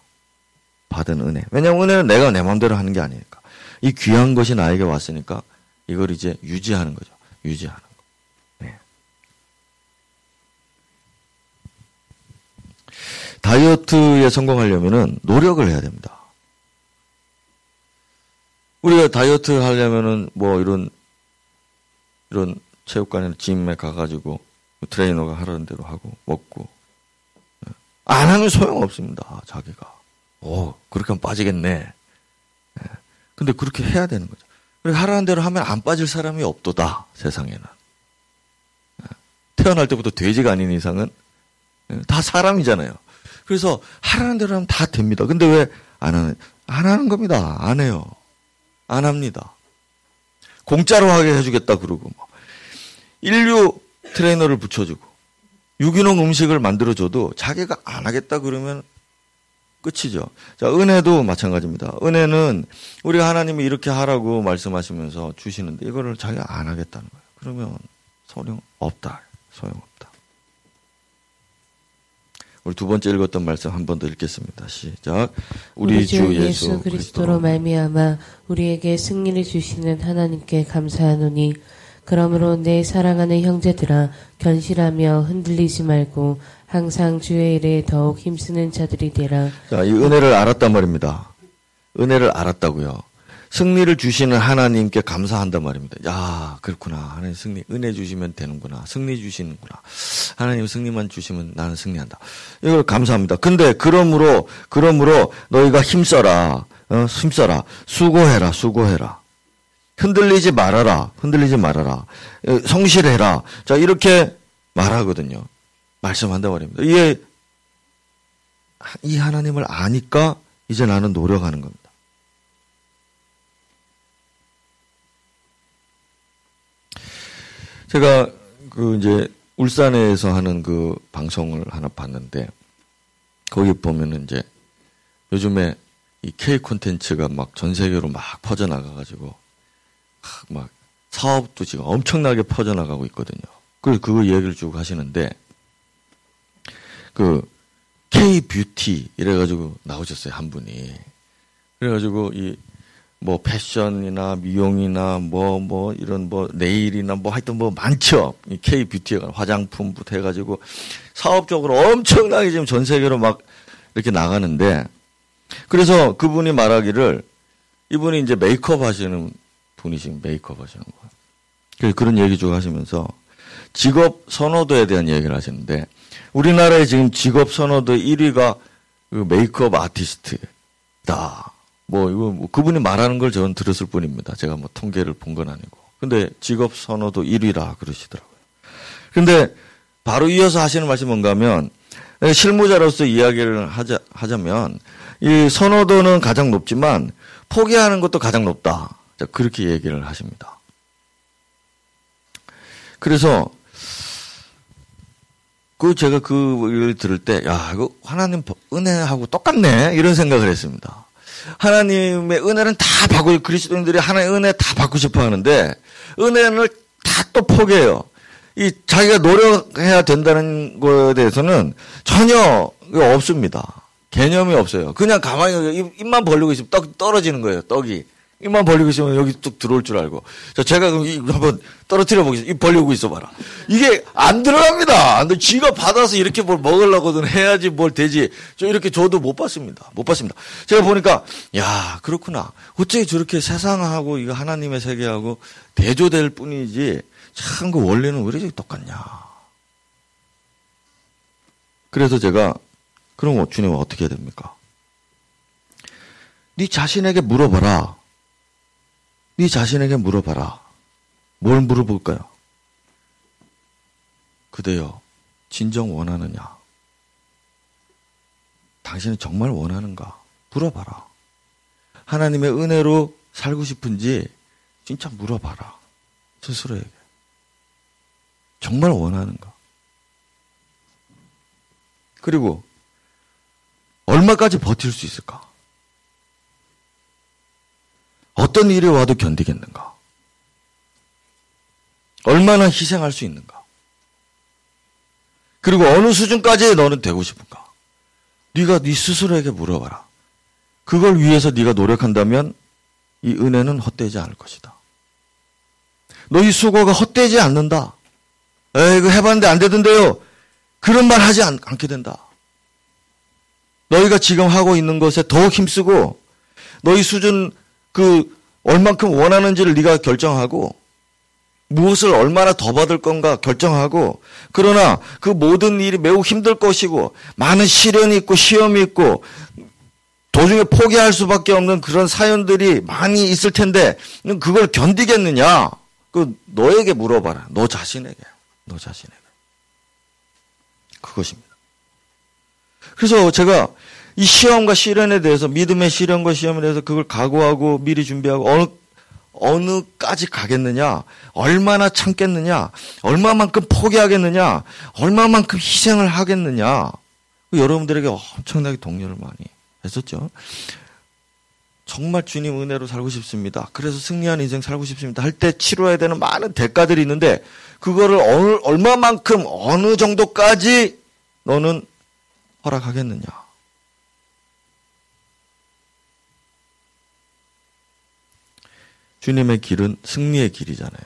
받은 은혜. 왜냐면 은혜는 내가 내 마음대로 하는 게 아니니까. 이 귀한 것이 나에게 왔으니까 이걸 이제 유지하는 거죠. 유지하는 거. 네. 다이어트에 성공하려면은 노력을 해야 됩니다. 우리가 다이어트 하려면은 뭐 이런 이런 체육관이나 짐에 가가지고 트레이너가 하라는 대로 하고 먹고 안 하면 소용없습니다. 자기가 오 그렇게 하면 빠지겠네. 네. 근데 그렇게 해야 되는 거죠. 하라는 대로 하면 안 빠질 사람이 없도다. 세상에는. 태어날 때부터 돼지가 아닌 이상은 다 사람이잖아요. 그래서 하라는 대로 하면 다 됩니다. 근데 왜 안 하는, 안 하는 겁니다. 안 해요. 안 합니다. 공짜로 하게 해주겠다 그러고 뭐. 인류 트레이너를 붙여주고 유기농 음식을 만들어줘도 자기가 안 하겠다 그러면 끝이죠. 자, 은혜도 마찬가지입니다. 은혜는 우리 하나님이 이렇게 하라고 말씀하시면서 주시는데 이거를 자기가 안 하겠다는 거예요. 그러면 소용없다. 소용없다. 우리 두 번째 읽었던 말씀 한 번 더 읽겠습니다. 시작. 우리, 우리 주 예수, 예수 그리스도로 말미암아 우리에게 승리를 주시는 하나님께 감사하노니 그러므로 내 사랑하는 형제들아 견실하며 흔들리지 말고 항상 주의 일에 더욱 힘쓰는 자들이 되라. 자, 이 은혜를 알았단 말입니다. 은혜를 알았다고요. 승리를 주시는 하나님께 감사한단 말입니다. 야, 그렇구나. 하나님 승리, 은혜 주시면 되는구나. 승리 주시는구나. 하나님 승리만 주시면 나는 승리한다. 이걸 감사합니다. 근데 그러므로, 그러므로 너희가 힘써라. 어, 힘써라. 수고해라. 수고해라. 흔들리지 말아라. 흔들리지 말아라. 성실해라. 자, 이렇게 말하거든요. 말씀한단 말입니다. 이게 이 하나님을 아니까 이제 나는 노력하는 겁니다. 제가 그 이제 울산에서 하는 그 방송을 하나 봤는데 거기 보면은 이제 요즘에 이 K 콘텐츠가 막 전 세계로 막 퍼져나가가지고 막 사업도 지금 엄청나게 퍼져나가고 있거든요. 그래서 그거 얘기를 쭉 하시는데. 그 K-뷰티 이래가지고 나오셨어요. 한 분이. 그래가지고 이 뭐 패션이나 미용이나 뭐 뭐 이런 뭐 네일이나 뭐 하여튼 뭐 많죠. 이 K-뷰티가 화장품부터 해가지고 사업적으로 엄청나게 지금 전 세계로 막 이렇게 나가는데 그래서 그분이 말하기를 이분이 이제 메이크업 하시는 분이신 메이크업 하시는 거예요. 그래서 그런 얘기 좀 하시면서 직업 선호도에 대한 얘기를 하시는데 우리나라의 지금 직업 선호도 일 위가 그 메이크업 아티스트다. 뭐 이거 뭐 그분이 말하는 걸 저는 들었을 뿐입니다. 제가 뭐 통계를 본 건 아니고. 근데 직업 선호도 일 위라 그러시더라고요. 근데 바로 이어서 하시는 말씀이 뭔가면 실무자로서 이야기를 하자 하자면 이 선호도는 가장 높지만 포기하는 것도 가장 높다. 자, 그렇게 얘기를 하십니다. 그래서 그 제가 그걸 들을 때 야 이거 하나님 은혜하고 똑같네 이런 생각을 했습니다. 하나님의 은혜는 다 받고 그리스도인들이 하나님의 은혜 다 받고 싶어 하는데 은혜를 다 또 포기해요. 이 자기가 노력해야 된다는 거에 대해서는 전혀 없습니다. 개념이 없어요. 그냥 가만히 입만 벌리고 있으면 떡 떨어지는 거예요. 떡이 입만 벌리고 있으면 여기 뚝 들어올 줄 알고. 자, 제가 그럼 이거 한번 떨어뜨려 보겠습니다. 입 벌리고 있어봐라. 이게 안 들어갑니다. 근데 쥐가 받아서 이렇게 뭘 먹으려고든 해야지 뭘 되지. 저 이렇게 저도 못 봤습니다. 못 봤습니다. 제가 보니까, 야, 그렇구나. 어째 저렇게 세상하고 이거 하나님의 세계하고 대조될 뿐이지. 참, 그 원리는 왜 이렇게 똑같냐. 그래서 제가, 그럼 주님 어떻게 해야 됩니까? 네 자신에게 물어봐라. 네 자신에게 물어봐라. 뭘 물어볼까요? 그대여, 진정 원하느냐? 당신은 정말 원하는가? 물어봐라. 하나님의 은혜로 살고 싶은지 진짜 물어봐라. 스스로에게. 정말 원하는가? 그리고 얼마까지 버틸 수 있을까? 어떤 일이 와도 견디겠는가? 얼마나 희생할 수 있는가? 그리고 어느 수준까지 너는 되고 싶은가? 네가 네 스스로에게 물어봐라. 그걸 위해서 네가 노력한다면 이 은혜는 헛되지 않을 것이다. 너희 수고가 헛되지 않는다. 에이, 이거 해봤는데 안 되던데요. 그런 말 하지 않, 않게 된다. 너희가 지금 하고 있는 것에 더욱 힘쓰고 너희 수준 그 얼만큼 원하는지를 네가 결정하고 무엇을 얼마나 더 받을 건가 결정하고 그러나 그 모든 일이 매우 힘들 것이고 많은 시련이 있고 시험이 있고 도중에 포기할 수밖에 없는 그런 사연들이 많이 있을 텐데 그걸 견디겠느냐? 그 너에게 물어봐라. 너 자신에게. 너 자신에게. 그것입니다. 그래서 제가 이 시험과 시련에 대해서 믿음의 시련과 시험에 대해서 그걸 각오하고 미리 준비하고 어느 어느까지 가겠느냐, 얼마나 참겠느냐, 얼마만큼 포기하겠느냐, 얼마만큼 희생을 하겠느냐. 여러분들에게 엄청나게 독려를 많이 했었죠. 정말 주님 은혜로 살고 싶습니다. 그래서 승리한 인생 살고 싶습니다. 할 때 치러야 되는 많은 대가들이 있는데 그거를 어느, 얼마만큼 어느 정도까지 너는 허락하겠느냐. 주님의 길은 승리의 길이잖아요.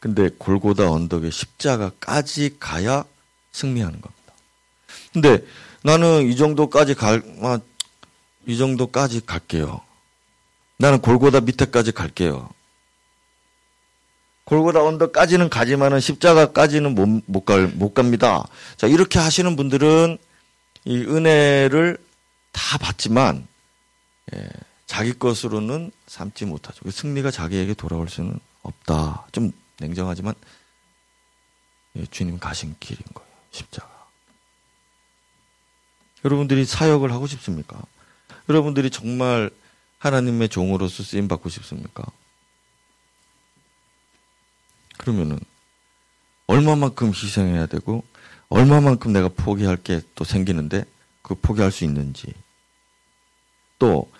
근데 골고다 언덕의 십자가까지 가야 승리하는 겁니다. 근데 나는 이 정도까지 갈, 아, 이 정도까지 갈게요. 나는 골고다 밑에까지 갈게요. 골고다 언덕까지는 가지만은 십자가까지는 못, 못 갈, 못 갑니다. 자, 이렇게 하시는 분들은 이 은혜를 다 받지만, 예. 자기 것으로는 삼지 못하죠. 승리가 자기에게 돌아올 수는 없다. 좀 냉정하지만 주님 가신 길인 거예요. 십자가. 여러분들이 사역을 하고 싶습니까? 여러분들이 정말 하나님의 종으로서 쓰임받고 싶습니까? 그러면은 얼마만큼 희생해야 되고 얼마만큼 내가 포기할 게 또 생기는데 그 포기할 수 있는지 또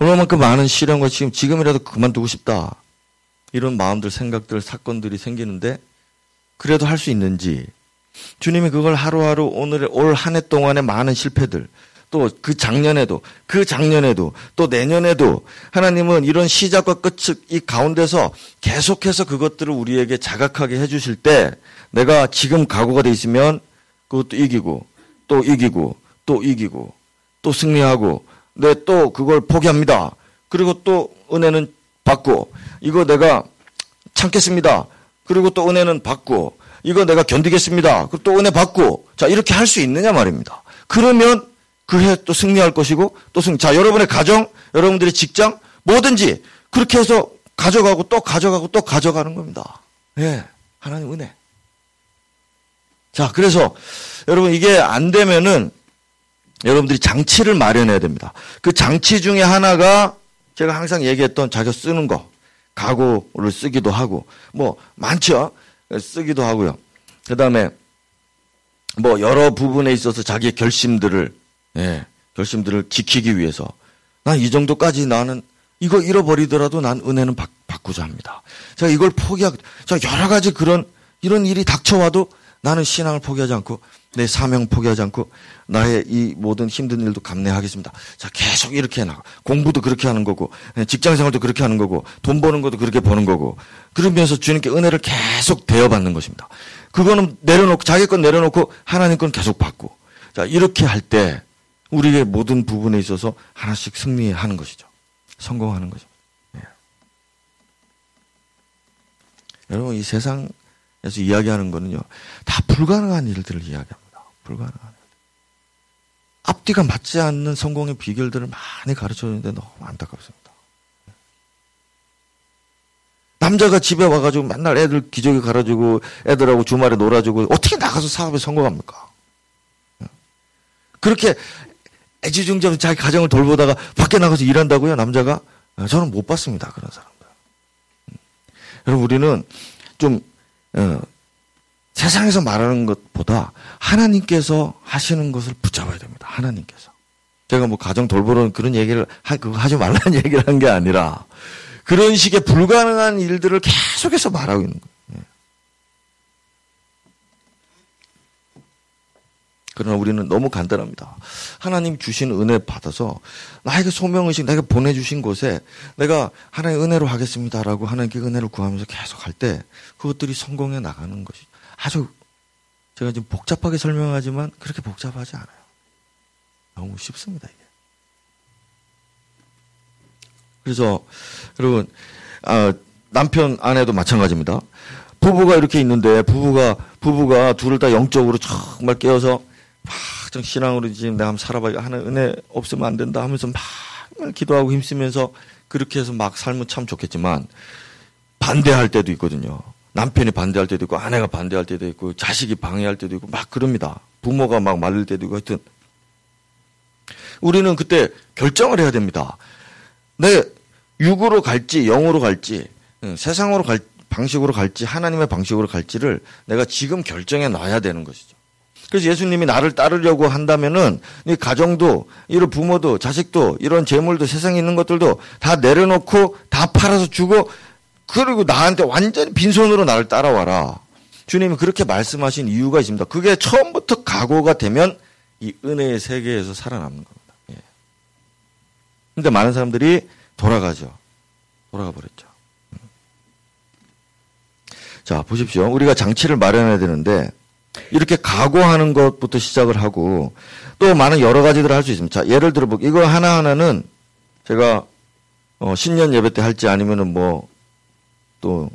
얼마만큼 많은 시련과 지금, 지금이라도 그만두고 싶다. 이런 마음들, 생각들, 사건들이 생기는데, 그래도 할 수 있는지. 주님이 그걸 하루하루 오늘의, 올 한 해 동안의 많은 실패들, 또 그 작년에도, 그 작년에도, 또 내년에도, 하나님은 이런 시작과 끝, 이 가운데서 계속해서 그것들을 우리에게 자각하게 해주실 때, 내가 지금 각오가 돼 있으면 그것도 이기고, 또 이기고, 또 이기고, 또 승리하고, 네, 또 그걸 포기합니다. 그리고 또 은혜는 받고 이거 내가 참겠습니다. 그리고 또 은혜는 받고 이거 내가 견디겠습니다. 그리고 또 은혜 받고 자 이렇게 할 수 있느냐 말입니다. 그러면 그해 또 승리할 것이고 또 승리. 자 여러분의 가정, 여러분들의 직장 뭐든지 그렇게 해서 가져가고 또 가져가고 또 가져가는 겁니다. 예, 하나님 은혜. 자 그래서 여러분 이게 안 되면은. 여러분들이 장치를 마련해야 됩니다. 그 장치 중에 하나가 제가 항상 얘기했던 자기가 쓰는 거, 각오를 쓰기도 하고 뭐 많죠. 쓰기도 하고요. 그 다음에 뭐 여러 부분에 있어서 자기의 결심들을 예, 결심들을 지키기 위해서 난 이 정도까지 나는 이거 잃어버리더라도 난 은혜는 받, 받고자 합니다. 제가 이걸 포기하고, 제가 여러 가지 그런 이런 일이 닥쳐와도 나는 신앙을 포기하지 않고 내 사명 포기하지 않고 나의 이 모든 힘든 일도 감내하겠습니다. 자, 계속 이렇게 해나가. 공부도 그렇게 하는 거고, 직장생활도 그렇게 하는 거고, 돈 버는 것도 그렇게 버는 거고, 그러면서 주님께 은혜를 계속 대여받는 것입니다. 그거는 내려놓고, 자기 건 내려놓고 하나님 건 계속 받고, 자, 이렇게 할 때 우리의 모든 부분에 있어서 하나씩 승리하는 것이죠. 성공하는 거죠. 예. 여러분, 이 세상에서 이야기하는 거는요, 다 불가능한 일들을 이야기합니다. 불가능한 일들. 앞뒤가 맞지 않는 성공의 비결들을 많이 가르쳐주는데 너무 안타깝습니다. 남자가 집에 와가지고 맨날 애들 기저귀 갈아주고 애들하고 주말에 놀아주고 어떻게 나가서 사업에 성공합니까? 그렇게 애지중지하면서 자기 가정을 돌보다가 밖에 나가서 일한다고요, 남자가? 저는 못 봤습니다, 그런 사람들. 여러분, 우리는 좀 어, 세상에서 말하는 것보다 하나님께서 하시는 것을 붙잡아야 됩니다. 하나님께서. 제가 뭐 가정 돌보는 그런 얘기를 하, 그거 하지 말라는 얘기를 한 게 아니라 그런 식의 불가능한 일들을 계속해서 말하고 있는 거예요. 그러나 우리는 너무 간단합니다. 하나님 주신 은혜 받아서 나에게 소명의식, 내가 보내주신 곳에 내가 하나님의 은혜로 하겠습니다라고 하나님께 은혜를 구하면서 계속 할 때 그것들이 성공해 나가는 것이 아주, 제가 지금 복잡하게 설명하지만 그렇게 복잡하지 않아요. 너무 쉽습니다, 이게. 그래서 여러분, 아, 남편 아내도 마찬가지입니다. 부부가 이렇게 있는데 부부가 부부가 둘을 다 영적으로 정말 깨어서 막 신앙으로 지금 내가 한번 살아봐야, 하나 은혜 없으면 안 된다 하면서 막 기도하고 힘쓰면서 그렇게 해서 막 살면 참 좋겠지만, 반대할 때도 있거든요. 남편이 반대할 때도 있고, 아내가 반대할 때도 있고, 자식이 방해할 때도 있고, 막 그럽니다. 부모가 막 말릴 때도 있고, 하여튼 우리는 그때 결정을 해야 됩니다. 내 육으로 갈지 영으로 갈지, 세상으로 갈 방식으로 갈지 하나님의 방식으로 갈지를 내가 지금 결정해 놔야 되는 것이죠. 그래서 예수님이 나를 따르려고 한다면은 이 가정도, 이런 부모도, 자식도, 이런 재물도, 세상에 있는 것들도 다 내려놓고 다 팔아서 주고, 그리고 나한테 완전히 빈손으로 나를 따라와라. 주님이 그렇게 말씀하신 이유가 있습니다. 그게 처음부터 각오가 되면 이 은혜의 세계에서 살아남는 겁니다. 예. 근데 많은 사람들이 돌아가죠. 돌아가 버렸죠. 자, 보십시오. 우리가 장치를 마련해야 되는데, 이렇게 각오하는 것부터 시작을 하고, 또 많은 여러 가지들을 할 수 있습니다. 자, 예를 들어볼게요. 이거 하나하나는 제가, 어, 신년 예배 때 할지 아니면은 뭐, 또,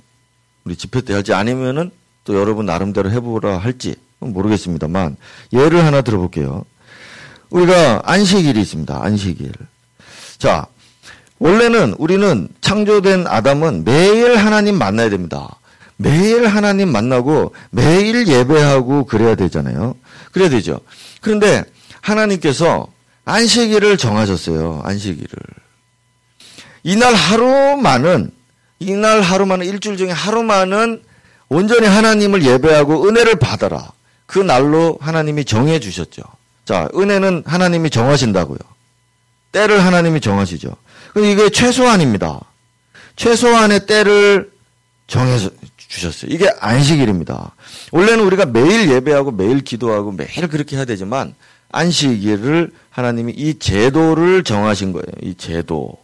우리 집회 때 할지 아니면은 또 여러분 나름대로 해보라 할지 모르겠습니다만, 예를 하나 들어볼게요. 우리가 안식일이 있습니다. 안식일. 자, 원래는 우리는 창조된 아담은 매일 하나님 만나야 됩니다. 매일 하나님 만나고 매일 예배하고 그래야 되잖아요. 그래야 되죠. 그런데 하나님께서 안식일을 정하셨어요. 안식일을. 이날 하루만은, 이날 하루만은, 일주일 중에 하루만은 온전히 하나님을 예배하고 은혜를 받아라. 그 날로 하나님이 정해 주셨죠. 자, 은혜는 하나님이 정하신다고요. 때를 하나님이 정하시죠. 근데 이게 최소한입니다. 최소한의 때를 정해서 주셨어요. 이게 안식일입니다. 원래는 우리가 매일 예배하고 매일 기도하고 매일 그렇게 해야 되지만, 안식일을 하나님이 이 제도를 정하신 거예요. 이 제도.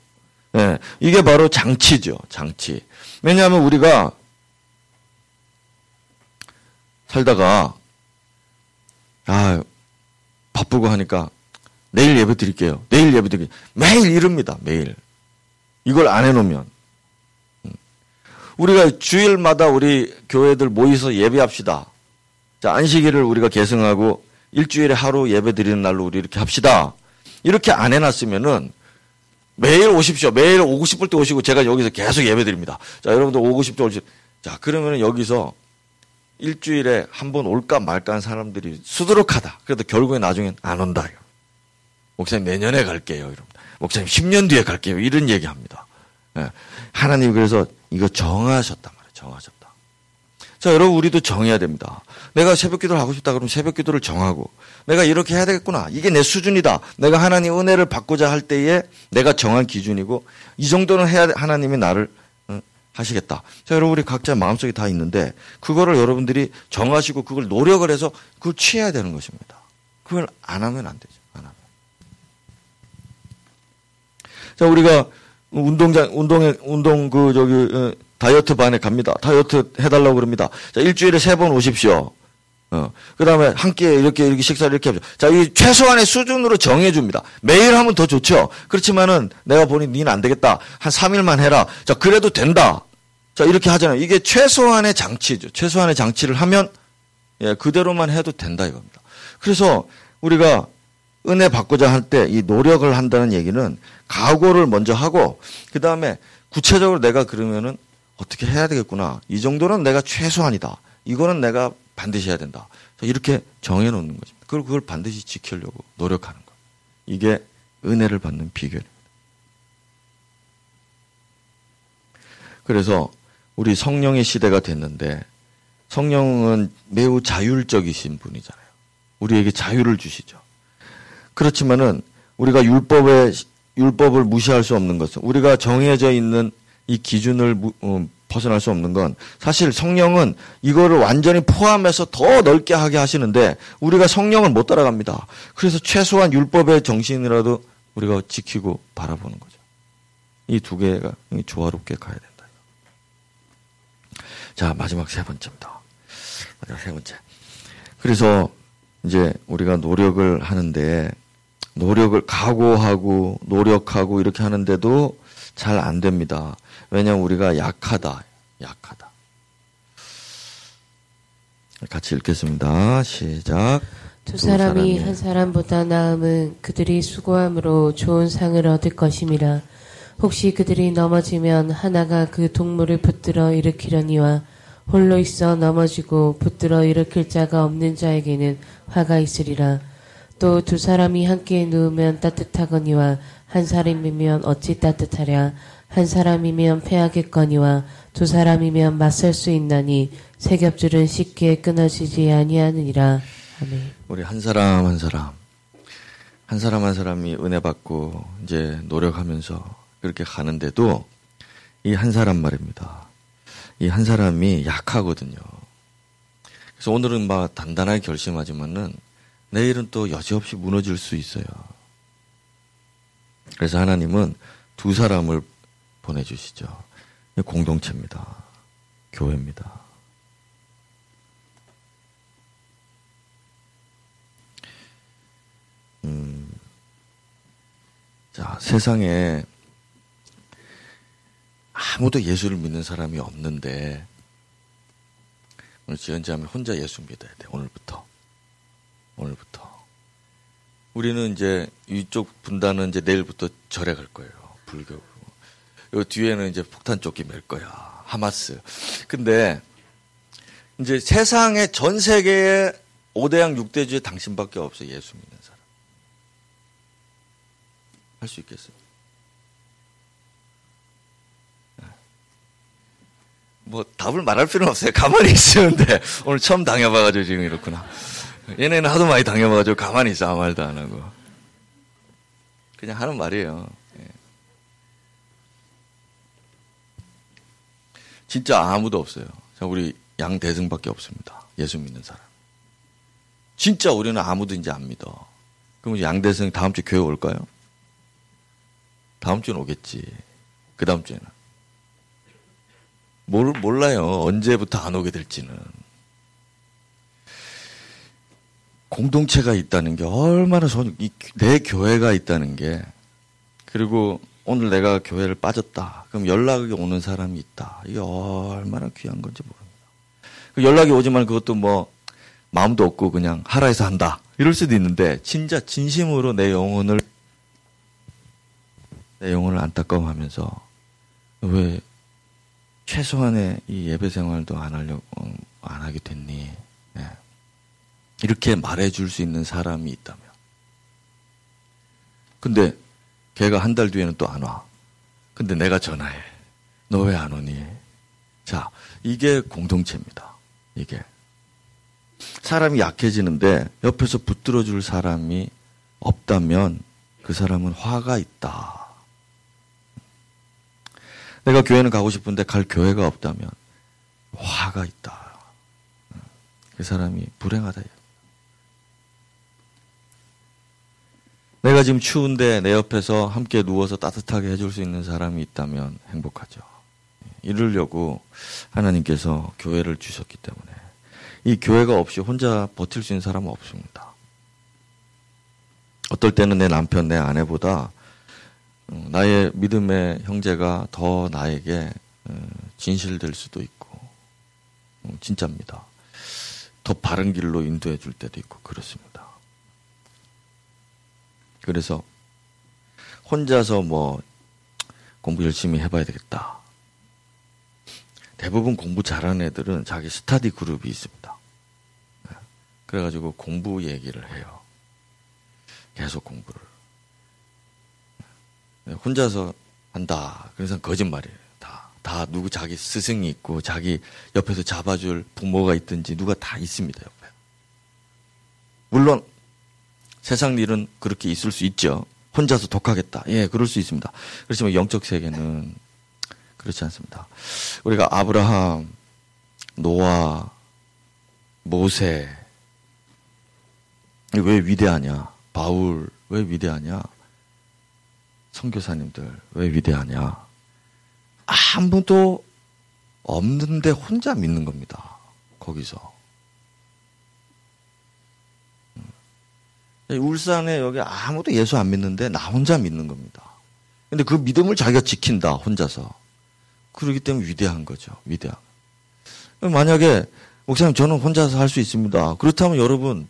예, 이게 바로 장치죠. 장치. 왜냐하면 우리가 살다가 아 바쁘고 하니까 내일 예배 드릴게요. 내일 예배 드릴게요. 매일 이릅니다. 매일. 이걸 안 해놓으면. 우리가 주일마다 우리 교회들 모여서 예배합시다. 자, 안식일을 우리가 계승하고 일주일에 하루 예배 드리는 날로 우리 이렇게 합시다. 이렇게 안 해놨으면은 매일 오십시오. 매일 오고 싶을 때 오시고 제가 여기서 계속 예배 드립니다. 자, 여러분들 오고 싶죠. 오십시오. 자, 그러면은 여기서 일주일에 한 번 올까 말까 한 사람들이 수두룩하다. 그래도 결국에 나중엔 안 온다. 목사님 내년에 갈게요. 이럽니다. 목사님 십 년 뒤에 갈게요. 이런 얘기 합니다. 예. 하나님 그래서 이거 정하셨단 말이에요. 정하셨다. 자, 여러분, 우리도 정해야 됩니다. 내가 새벽 기도를 하고 싶다 그러면 새벽 기도를 정하고, 내가 이렇게 해야 되겠구나. 이게 내 수준이다. 내가 하나님 은혜를 받고자 할 때에 내가 정한 기준이고, 이 정도는 해야 하나님이 나를 하시겠다. 자, 여러분, 우리 각자의 마음속에 다 있는데 그거를 여러분들이 정하시고 그걸 노력을 해서 그걸 취해야 되는 것입니다. 그걸 안 하면 안 되죠. 안 하면. 자, 우리가 운동장, 운동에, 운동, 그, 저기, 다이어트 반에 갑니다. 다이어트 해달라고 그럽니다. 자, 일주일에 세 번 오십시오. 어. 그 다음에 한 끼에 이렇게, 이렇게 식사를 이렇게 하죠. 자, 이 최소한의 수준으로 정해줍니다. 매일 하면 더 좋죠. 그렇지만은 내가 보니 니는 안 되겠다. 한 삼 일만 해라. 자, 그래도 된다. 자, 이렇게 하잖아요. 이게 최소한의 장치죠. 최소한의 장치를 하면, 예, 그대로만 해도 된다 이겁니다. 그래서 우리가 은혜 받고자 할 때 이 노력을 한다는 얘기는 각오를 먼저 하고, 그 다음에 구체적으로 내가 그러면은 어떻게 해야 되겠구나. 이 정도는 내가 최소한이다. 이거는 내가 반드시 해야 된다. 이렇게 정해놓는 것입니다. 그리고 그걸 반드시 지키려고 노력하는 것. 이게 은혜를 받는 비결입니다. 그래서 우리 성령의 시대가 됐는데 성령은 매우 자율적이신 분이잖아요. 우리에게 자유를 주시죠. 그렇지만은 우리가 율법의 율법을 무시할 수 없는 것은 우리가 정해져 있는 이 기준을 무, 음, 벗어날 수 없는 건 사실 성령은 이거를 완전히 포함해서 더 넓게 하게 하시는데 우리가 성령을 못 따라갑니다. 그래서 최소한 율법의 정신이라도 우리가 지키고 바라보는 거죠. 이 두 개가 조화롭게 가야 된다. 자, 마지막 세 번째입니다. 마지막 세 번째. 그래서 이제 우리가 노력을 하는데 노력을 각오하고 노력하고 이렇게 하는데도 잘 안 됩니다. 왜냐하면 우리가 약하다. 약하다. 같이 읽겠습니다. 시작. 두 사람이, 두 사람이 한 사람보다 나음은 그들이 수고함으로 좋은 상을 얻을 것임이라. 혹시 그들이 넘어지면 하나가 그 동물을 붙들어 일으키려니와 홀로 있어 넘어지고 붙들어 일으킬 자가 없는 자에게는 화가 있으리라. 또 두 사람이 함께 누우면 따뜻하거니와 한 사람이면 어찌 따뜻하랴. 한 사람이면 패하겠거니와 두 사람이면 맞설 수 있나니 세 겹줄은 쉽게 끊어지지 아니하느니라. 아멘. 우리 한 사람 한 사람 한 사람 한 사람이 은혜 받고 이제 노력하면서 그렇게 가는데도 이 한 사람 말입니다. 이 한 사람이 약하거든요. 그래서 오늘은 막 단단하게 결심하지만은 내일은 또 여지없이 무너질 수 있어요. 그래서 하나님은 두 사람을 보내주시죠. 공동체입니다. 교회입니다. 음, 자, 세상에 아무도 예수를 믿는 사람이 없는데 오늘 지연자매 혼자 예수 믿어야 돼. 오늘부터. 오늘부터. 우리는 이제 이쪽 분단은 이제 내일부터 절에 갈 거예요. 불교. 요 뒤에는 이제 폭탄 조끼 맬 거야. 하마스. 근데 이제 세상에 전 세계에 오 대양 육 대주에 당신밖에 없어. 예수 믿는 사람. 할 수 있겠어요? 뭐 답을 말할 필요는 없어요. 가만히 있으는데 오늘 처음 당해봐가지고 지금 이렇구나. 얘네는 하도 많이 당해봐가지고 가만히 있어. 아무 말도 안 하고. 그냥 하는 말이에요. 진짜 아무도 없어요. 자, 우리 양대승밖에 없습니다. 예수 믿는 사람. 진짜 우리는 아무도 이제 안 믿어. 그럼 양대승 다음 주에 교회 올까요? 다음 주는 오겠지. 그 다음 주에는. 뭘, 몰라요. 언제부터 안 오게 될지는. 공동체가 있다는 게 얼마나 소중, 이, 내 교회가 있다는 게. 그리고 오늘 내가 교회를 빠졌다. 그럼 연락이 오는 사람이 있다. 이게 얼마나 귀한 건지 모릅니다. 연락이 오지만 그것도 뭐 마음도 없고 그냥 하라 해서 한다. 이럴 수도 있는데 진짜 진심으로 내 영혼을 내 영혼을 안타까워하면서 왜 최소한의 이 예배 생활도 안 하려고 안 하게 됐니? 네. 이렇게 말해줄 수 있는 사람이 있다면. 근데 걔가 한 달 뒤에는 또 안 와. 근데 내가 전화해. 너 왜 안 오니? 자, 이게 공동체입니다. 이게. 사람이 약해지는데 옆에서 붙들어줄 사람이 없다면 그 사람은 화가 있다. 내가 교회는 가고 싶은데 갈 교회가 없다면 화가 있다. 그 사람이 불행하다. 내가 지금 추운데 내 옆에서 함께 누워서 따뜻하게 해줄 수 있는 사람이 있다면 행복하죠. 이러려고 하나님께서 교회를 주셨기 때문에 이 교회가 없이 혼자 버틸 수 있는 사람은 없습니다. 어떨 때는 내 남편, 내 아내보다 나의 믿음의 형제가 더 나에게 진실될 수도 있고 진짜입니다. 더 바른 길로 인도해 줄 때도 있고 그렇습니다. 그래서 혼자서 뭐 공부 열심히 해봐야 되겠다. 대부분 공부 잘하는 애들은 자기 스터디 그룹이 있습니다. 그래가지고 공부 얘기를 해요. 계속 공부를. 혼자서 한다. 그래서 거짓말이에요. 다. 다 누구 자기 스승이 있고 자기 옆에서 잡아줄 부모가 있든지 누가 다 있습니다. 옆에. 물론 세상 일은 그렇게 있을 수 있죠. 혼자서 독하겠다. 예, 그럴 수 있습니다. 그렇지만 영적 세계는 그렇지 않습니다. 우리가 아브라함, 노아, 모세 왜 위대하냐? 바울 왜 위대하냐? 선교사님들 왜 위대하냐? 아무도 없는데 혼자 믿는 겁니다. 거기서 울산에 여기 아무도 예수 안 믿는데 나 혼자 믿는 겁니다. 근데 그 믿음을 자기가 지킨다 혼자서. 그렇기 때문에 위대한 거죠. 위대한. 만약에 목사님 저는 혼자서 할 수 있습니다. 그렇다면 여러분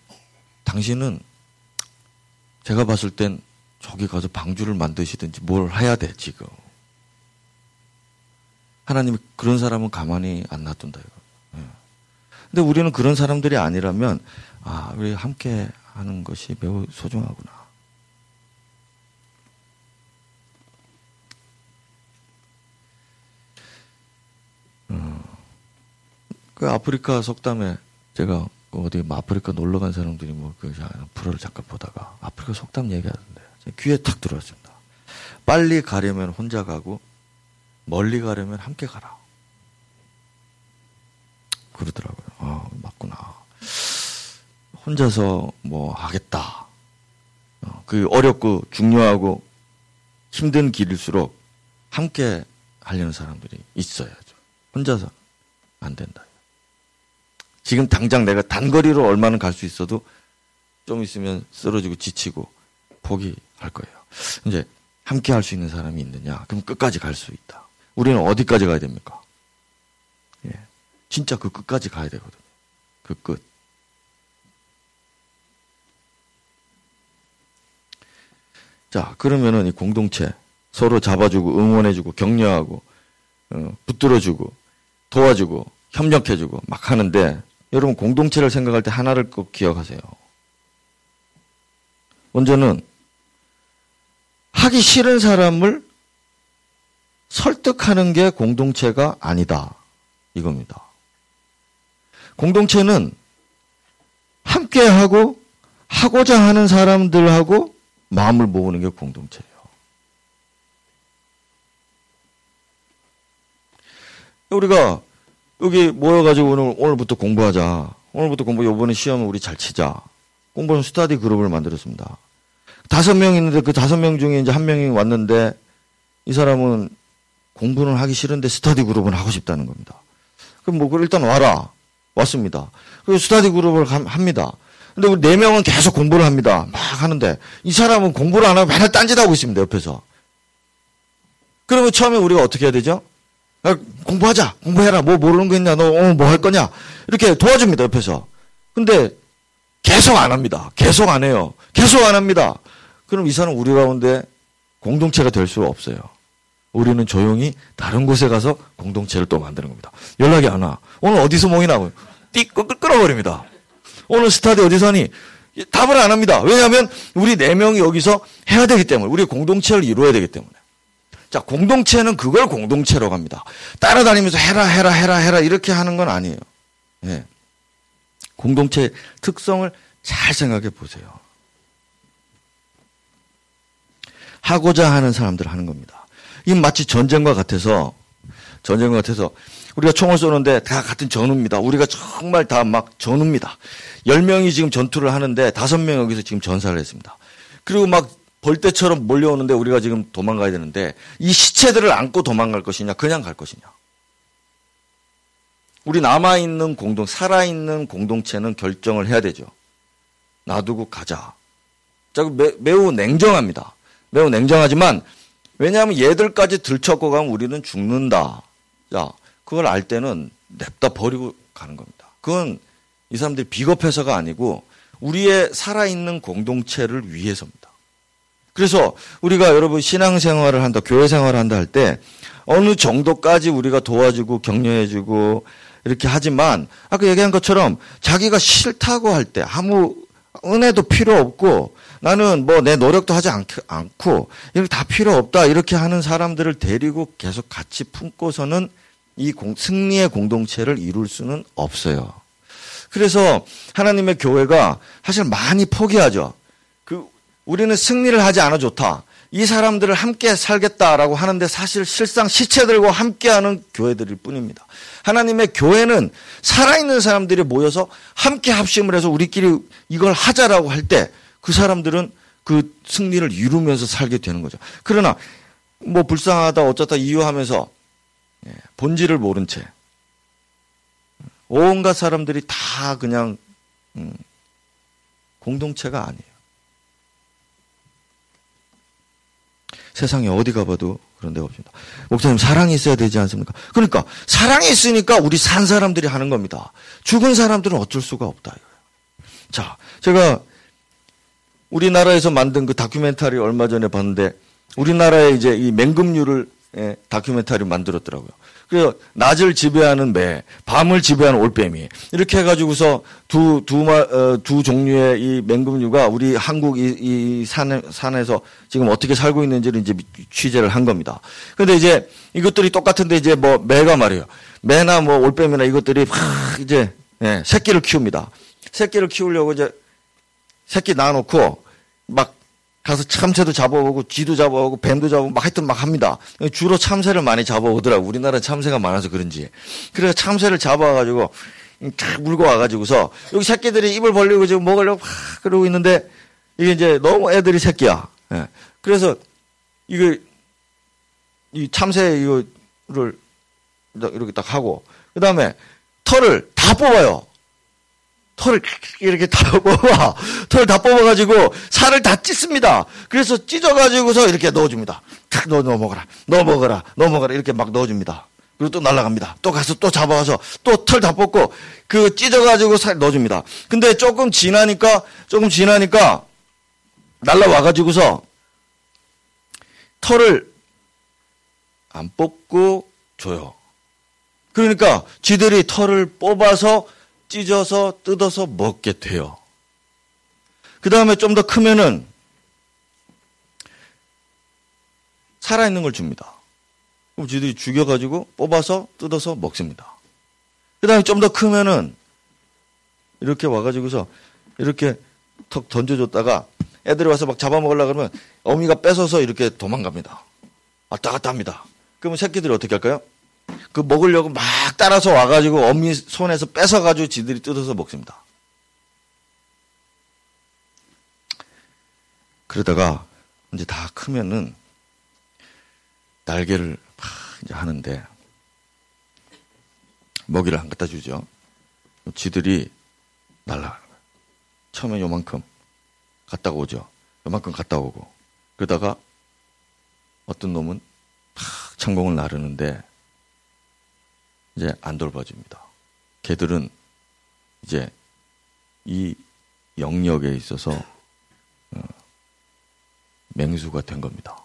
당신은 제가 봤을 땐 저기 가서 방주를 만드시든지 뭘 해야 돼 지금. 하나님이 그런 사람은 가만히 안 놔둔다. 이거. 근데 우리는 그런 사람들이 아니라면 아 우리 함께 하는 것이 매우 소중하구나. 그 아프리카 속담에 제가 어디 아프리카 놀러 간 사람들이 뭐 그 프로를 잠깐 보다가 아프리카 속담 얘기하던데 귀에 탁 들어왔습니다. 빨리 가려면 혼자 가고 멀리 가려면 함께 가라. 그러더라고요. 아 맞구나. 혼자서 뭐 하겠다. 그 어렵고 중요하고 힘든 길일수록 함께 하려는 사람들이 있어야죠. 혼자서 안 된다. 지금 당장 내가 단거리로 얼마나 갈 수 있어도 좀 있으면 쓰러지고 지치고 포기할 거예요. 이제 함께 할 수 있는 사람이 있느냐? 그럼 끝까지 갈 수 있다. 우리는 어디까지 가야 됩니까? 예, 진짜 그 끝까지 가야 되거든요. 그 끝. 자, 그러면은 이 공동체 서로 잡아주고 응원해주고 격려하고 어, 붙들어주고 도와주고 협력해주고 막 하는데. 여러분 공동체를 생각할 때 하나를 꼭 기억하세요. 먼저는 하기 싫은 사람을 설득하는 게 공동체가 아니다. 이겁니다. 공동체는 함께하고 하고자 하는 사람들하고 마음을 모으는 게 공동체예요. 우리가 여기 모여가지고 오늘, 오늘부터 공부하자. 오늘부터 공부, 요번에 시험을 우리 잘 치자. 공부하는 스터디 그룹을 만들었습니다. 다섯 명 있는데 그 다섯 명 중에 이제 한 명이 왔는데 이 사람은 공부는 하기 싫은데 스터디 그룹은 하고 싶다는 겁니다. 그럼 뭐, 일단 와라. 왔습니다. 그리고 스터디 그룹을 합니다. 근데 우리 네 명은 계속 공부를 합니다. 막 하는데 이 사람은 공부를 안 하고 맨날 딴짓하고 있습니다. 옆에서. 그러면 처음에 우리가 어떻게 해야 되죠? 공부하자. 공부해라. 뭐 모르는 거 있냐. 너 오늘 뭐 할 거냐. 이렇게 도와줍니다. 옆에서. 근데 계속 안 합니다. 계속 안 해요. 계속 안 합니다. 그럼 이 사람은 우리 가운데 공동체가 될 수 없어요. 우리는 조용히 다른 곳에 가서 공동체를 또 만드는 겁니다. 연락이 안 와. 오늘 어디서 모이나. 띡 끌어버립니다. 오늘 스타디 어디서 하니. 답을 안 합니다. 왜냐하면 우리 네 명이 여기서 해야 되기 때문에. 우리 공동체를 이루어야 되기 때문에. 자, 공동체는 그걸 공동체로 갑니다. 따라다니면서 해라, 해라, 해라, 해라, 이렇게 하는 건 아니에요. 예. 공동체의 특성을 잘 생각해 보세요. 하고자 하는 사람들 하는 겁니다. 이건 마치 전쟁과 같아서 전쟁 같아서 우리가 총을 쏘는데 다 같은 전우입니다. 우리가 정말 다 막 전우입니다. 열 명이 지금 전투를 하는데 다섯 명이 여기서 지금 전사를 했습니다. 그리고 막 벌떼처럼 몰려오는데 우리가 지금 도망가야 되는데 이 시체들을 안고 도망갈 것이냐 그냥 갈 것이냐. 우리 남아있는 공동, 살아있는 공동체는 결정을 해야 되죠. 놔두고 가자. 자, 매, 매우 냉정합니다. 매우 냉정하지만 왜냐하면 얘들까지 들쳐고 가면 우리는 죽는다. 야, 그걸 알 때는 냅다 버리고 가는 겁니다. 그건 이 사람들이 비겁해서가 아니고 우리의 살아있는 공동체를 위해서입니다. 그래서 우리가 여러분 신앙생활을 한다, 교회생활을 한다 할 때 어느 정도까지 우리가 도와주고 격려해주고 이렇게 하지만 아까 얘기한 것처럼 자기가 싫다고 할 때 아무 은혜도 필요 없고 나는 뭐 내 노력도 하지 않고 이런 다 필요 없다 이렇게 하는 사람들을 데리고 계속 같이 품고서는 이 공, 승리의 공동체를 이룰 수는 없어요. 그래서 하나님의 교회가 사실 많이 포기하죠. 그 우리는 승리를 하지 않아 좋다. 이 사람들을 함께 살겠다라고 하는데 사실 실상 시체들과 함께하는 교회들일 뿐입니다. 하나님의 교회는 살아있는 사람들이 모여서 함께 합심을 해서 우리끼리 이걸 하자라고 할 때 그 사람들은 그 승리를 이루면서 살게 되는 거죠. 그러나 뭐 불쌍하다 어쩌다 이유하면서 본질을 모른 채 온갖 사람들이 다 그냥 음, 공동체가 아니에요. 세상에 어디 가봐도 그런 데가 없습니다. 목사님, 사랑이 있어야 되지 않습니까? 그러니까 사랑이 있으니까 우리 산 사람들이 하는 겁니다. 죽은 사람들은 어쩔 수가 없다. 자, 제가 우리나라에서 만든 그 다큐멘터리 얼마 전에 봤는데 우리나라에 이제 이 맹금류를 예, 다큐멘터리 만들었더라고요. 그래서 낮을 지배하는 매, 밤을 지배하는 올빼미 이렇게 해가지고서 두, 두, 마, 어, 두 종류의 이 맹금류가 우리 한국 이, 이 산, 산에서 지금 어떻게 살고 있는지를 이제 취재를 한 겁니다. 근데 이제 이것들이 똑같은데 이제 뭐 매가 말이에요. 매나 뭐 올빼미나 이것들이 막 이제 예, 새끼를 키웁니다. 새끼를 키우려고 이제 새끼 낳아놓고 막 가서 참새도 잡아오고 쥐도 잡아오고 뱀도 잡아오고 막 하여튼 막 합니다. 주로 참새를 많이 잡아오더라고요. 우리나라는 참새가 많아서 그런지. 그래서 참새를 잡아와가지고 탁 물고 와가지고서 여기 새끼들이 입을 벌리고 지금 먹으려고 막 그러고 있는데 이게 이제 너무 애들이 새끼야. 예. 그래서 이게 이 참새 이거를 이렇게 딱 하고 그 다음에 털을 다 뽑아요. 털을 이렇게 다 뽑아. 털을 다 뽑아가지고 살을 다 찢습니다. 그래서 찢어가지고서 이렇게 넣어줍니다. 탁 넣어, 넣어 먹어라. 넣어 먹어라. 넣어 먹어라. 이렇게 막 넣어줍니다. 그리고 또 날아갑니다. 또 가서 또 잡아와서 또 털 다 뽑고 그 찢어가지고 살 넣어줍니다. 근데 조금 지나니까, 조금 지나니까 날아와가지고서 털을 안 뽑고 줘요. 그러니까 지들이 털을 뽑아서 찢어서 뜯어서 먹게 돼요. 그 다음에 좀 더 크면은 살아있는 걸 줍니다. 그럼 쥐들이 죽여가지고 뽑아서 뜯어서 먹습니다. 그 다음에 좀 더 크면은 이렇게 와가지고서 이렇게 턱 던져줬다가 애들이 와서 막 잡아먹으려고 그러면 어미가 뺏어서 이렇게 도망갑니다. 왔다 갔다 합니다. 그러면 새끼들이 어떻게 할까요? 그 먹으려고 막 따라서 와가지고 어미 손에서 뺏어가지고 지들이 뜯어서 먹습니다. 그러다가 이제 다 크면은 날개를 막 이제 하는데 먹이를 안 갖다 주죠. 지들이 날아가는 거예요. 처음에 요만큼 갔다가 오죠. 요만큼 갔다 오고 그러다가 어떤 놈은 막 창공을 나르는데 이제 안 돌봐줍니다. 걔들은 이제 이 영역에 있어서 맹수가 된 겁니다.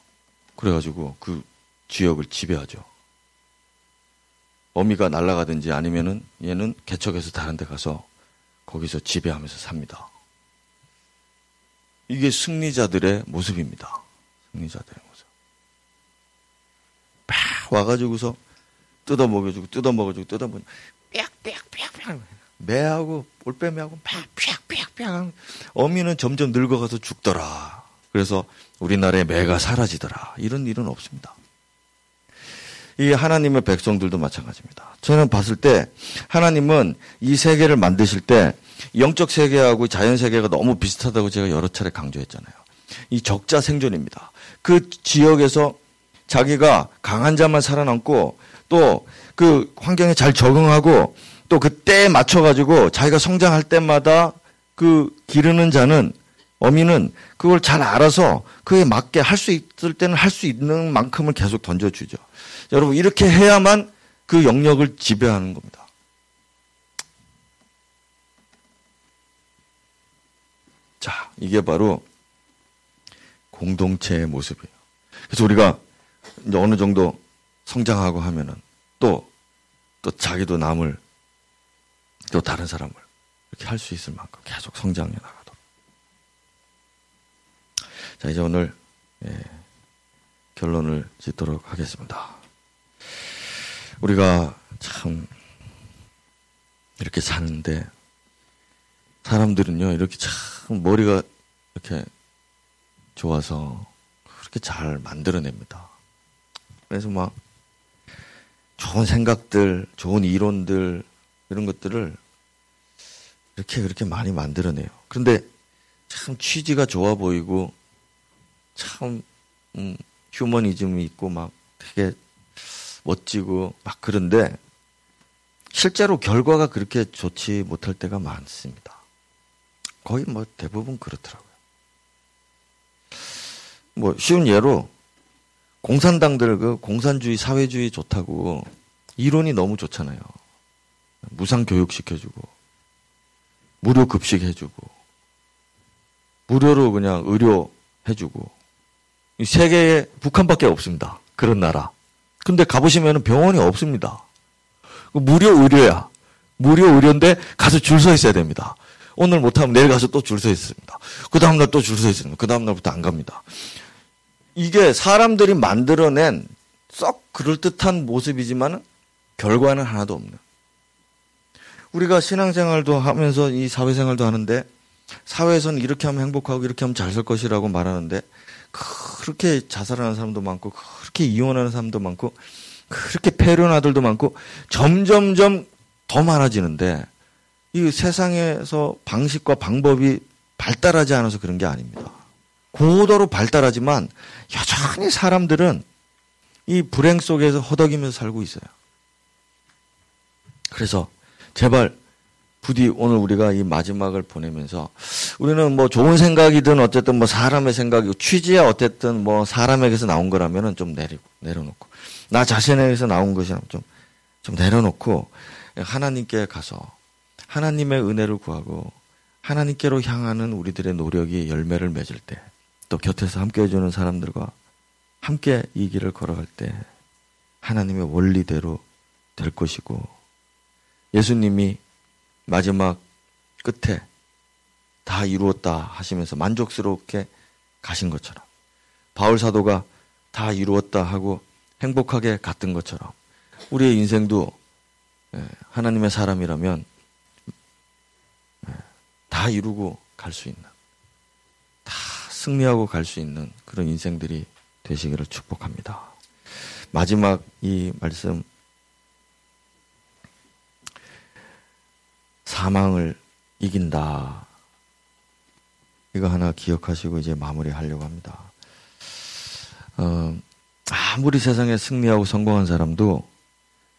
그래가지고 그 지역을 지배하죠. 어미가 날아가든지 아니면은 얘는 개척해서 다른 데 가서 거기서 지배하면서 삽니다. 이게 승리자들의 모습입니다. 승리자들의 모습. 막 와가지고서 뜯어 먹여주고, 뜯어 먹여주고, 뜯어 먹여주고, 빽, 빽, 빽, 빽. 매하고, 올빼미하고, 막, 빽, 빽, 빽. 어미는 점점 늙어가서 죽더라. 그래서 우리나라에 매가 사라지더라. 이런 일은 없습니다. 이 하나님의 백성들도 마찬가지입니다. 저는 봤을 때 하나님은 이 세계를 만드실 때 영적 세계하고 자연 세계가 너무 비슷하다고 제가 여러 차례 강조했잖아요. 이 적자 생존입니다. 그 지역에서 자기가 강한 자만 살아남고 또 그 환경에 잘 적응하고 또 그때에 맞춰가지고 자기가 성장할 때마다 그 기르는 자는 어미는 그걸 잘 알아서 그에 맞게 할 수 있을 때는 할 수 있는 만큼을 계속 던져주죠. 여러분, 이렇게 해야만 그 영역을 지배하는 겁니다. 자, 이게 바로 공동체의 모습이에요. 그래서 우리가 이제 어느 정도 성장하고 하면은 또, 또 자기도 남을 또 다른 사람을 이렇게 할 수 있을 만큼 계속 성장해 나가요. 자, 이제 오늘 예, 결론을 짓도록 하겠습니다. 우리가 참 이렇게 사는데 사람들은요 이렇게 참 머리가 이렇게 좋아서 그렇게 잘 만들어냅니다. 그래서 막 좋은 생각들, 좋은 이론들 이런 것들을 이렇게 그렇게 많이 만들어내요. 그런데 참 취지가 좋아 보이고 참 음, 휴머니즘이 있고 막 되게 멋지고 막 그런데 실제로 결과가 그렇게 좋지 못할 때가 많습니다. 거의 뭐 대부분 그렇더라고요. 뭐 쉬운 예로 공산당들 그 공산주의 사회주의 좋다고 이론이 너무 좋잖아요. 무상 교육 시켜주고 무료 급식 해주고 무료로 그냥 의료 해주고 세계에 북한밖에 없습니다. 그런 나라. 근데 가보시면 병원이 없습니다. 무료 의료야. 무료 의료인데 가서 줄 서 있어야 됩니다. 오늘 못하면 내일 가서 또 줄 서 있습니다. 그 다음날 또 줄 서 있습니다. 그 다음날부터 안 갑니다. 이게 사람들이 만들어낸 썩 그럴듯한 모습이지만 결과는 하나도 없는. 우리가 신앙생활도 하면서 이 사회생활도 하는데 사회에서는 이렇게 하면 행복하고 이렇게 하면 잘 살 것이라고 말하는데 그렇게 자살하는 사람도 많고 그렇게 이혼하는 사람도 많고 그렇게 폐륜한 아들도 많고 점점점 더 많아지는데 이 세상에서 방식과 방법이 발달하지 않아서 그런 게 아닙니다. 고도로 발달하지만 여전히 사람들은 이 불행 속에서 허덕이면서 살고 있어요. 그래서 제발 부디 오늘 우리가 이 마지막을 보내면서 우리는 뭐 좋은 생각이든 어쨌든 뭐 사람의 생각이고 취지야 어쨌든 뭐 사람에게서 나온 거라면은 좀 내리고, 내려놓고 나 자신에게서 나온 것이라면 좀, 좀 내려놓고 하나님께 가서 하나님의 은혜를 구하고 하나님께로 향하는 우리들의 노력이 열매를 맺을 때 또 곁에서 함께 해주는 사람들과 함께 이 길을 걸어갈 때 하나님의 원리대로 될 것이고 예수님이 마지막 끝에 다 이루었다 하시면서 만족스럽게 가신 것처럼 바울 사도가 다 이루었다 하고 행복하게 갔던 것처럼 우리의 인생도 하나님의 사람이라면 다 이루고 갈 수 있는 다 승리하고 갈 수 있는 그런 인생들이 되시기를 축복합니다. 마지막 이 말씀 사망을 이긴다. 이거 하나 기억하시고 이제 마무리하려고 합니다. 어, 아무리 세상에 승리하고 성공한 사람도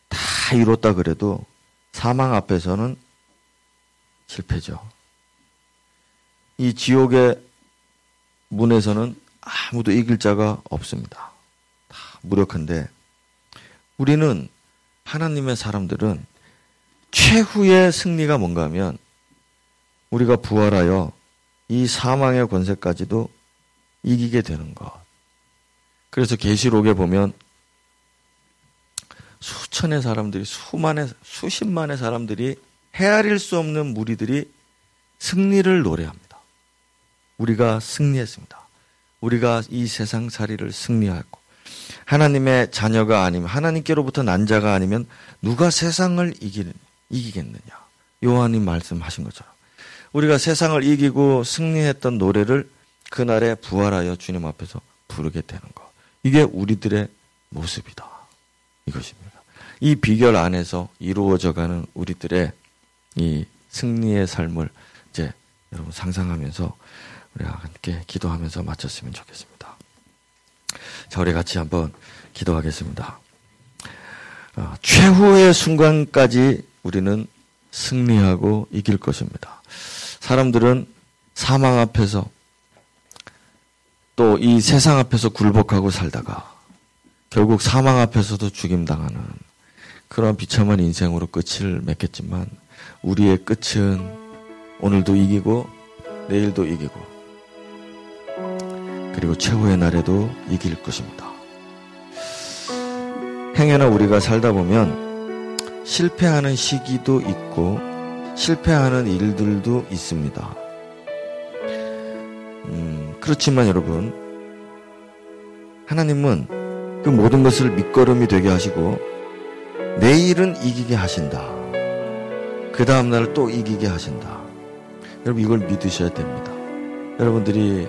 다 이뤘다 그래도 사망 앞에서는 실패죠. 이 지옥의 문에서는 아무도 이길 자가 없습니다. 다 무력한데 우리는 하나님의 사람들은 최후의 승리가 뭔가 하면 우리가 부활하여 이 사망의 권세까지도 이기게 되는 것. 그래서 계시록에 보면 수천의 사람들이 수만의 수십만의 사람들이 헤아릴 수 없는 무리들이 승리를 노래합니다. 우리가 승리했습니다. 우리가 이 세상살이를 승리하였고 하나님의 자녀가 아니면 하나님께로부터 난 자가 아니면 누가 세상을 이기는 이기겠느냐. 요한이 말씀하신 것처럼 우리가 세상을 이기고 승리했던 노래를 그날에 부활하여 주님 앞에서 부르게 되는 것. 이게 우리들의 모습이다. 이것입니다. 이 비결 안에서 이루어져가는 우리들의 이 승리의 삶을 이제 여러분 상상하면서 우리가 함께 기도하면서 마쳤으면 좋겠습니다. 자, 우리 같이 한번 기도하겠습니다. 어, 최후의 순간까지 우리는 승리하고 이길 것입니다. 사람들은 사망 앞에서 또 이 세상 앞에서 굴복하고 살다가 결국 사망 앞에서도 죽임당하는 그런 비참한 인생으로 끝을 맺겠지만, 우리의 끝은 오늘도 이기고 내일도 이기고 그리고 최후의 날에도 이길 것입니다. 행여나 우리가 살다 보면 실패하는 시기도 있고 실패하는 일들도 있습니다. 음, 그렇지만 여러분, 하나님은 그 모든 것을 밑거름이 되게 하시고 내일은 이기게 하신다. 그 다음날 또 이기게 하신다. 여러분, 이걸 믿으셔야 됩니다. 여러분들이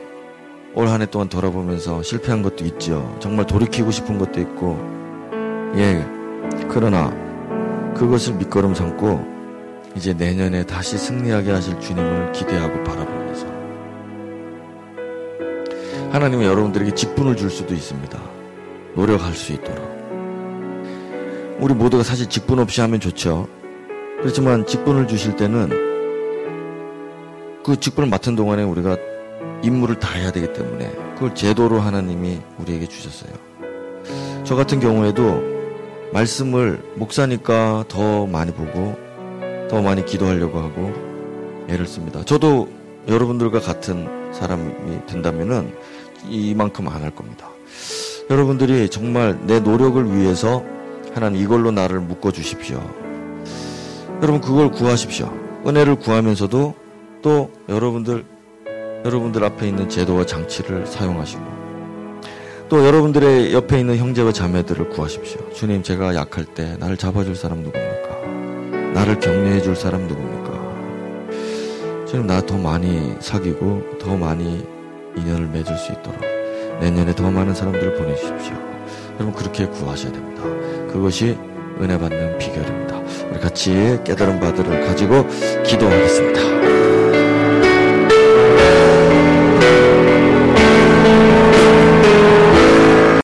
올 한 해 동안 돌아보면서 실패한 것도 있죠. 정말 돌이키고 싶은 것도 있고, 예, 그러나 그것을 밑거름 삼고 이제 내년에 다시 승리하게 하실 주님을 기대하고 바라보면서, 하나님은 여러분들에게 직분을 줄 수도 있습니다. 노력할 수 있도록. 우리 모두가 사실 직분 없이 하면 좋죠. 그렇지만 직분을 주실 때는 그 직분을 맡은 동안에 우리가 임무를 다 해야 되기 때문에 그걸 제도로 하나님이 우리에게 주셨어요. 저 같은 경우에도 말씀을 목사니까 더 많이 보고 더 많이 기도하려고 하고 애를 씁니다. 저도 여러분들과 같은 사람이 된다면은 이만큼 안 할 겁니다. 여러분들이 정말 내 노력을 위해서 하나님 이걸로 나를 묶어 주십시오. 여러분, 그걸 구하십시오. 은혜를 구하면서도 또 여러분들 여러분들 앞에 있는 제도와 장치를 사용하시고, 또 여러분들의 옆에 있는 형제와 자매들을 구하십시오. 주님, 제가 약할 때 나를 잡아줄 사람 누굽니까? 나를 격려해 줄 사람 누굽니까? 주님, 나 더 많이 사귀고 더 많이 인연을 맺을 수 있도록 내년에 더 많은 사람들을 보내주십시오. 여러분, 그렇게 구하셔야 됩니다. 그것이 은혜 받는 비결입니다. 우리 같이 깨달은 바들을 가지고 기도하겠습니다.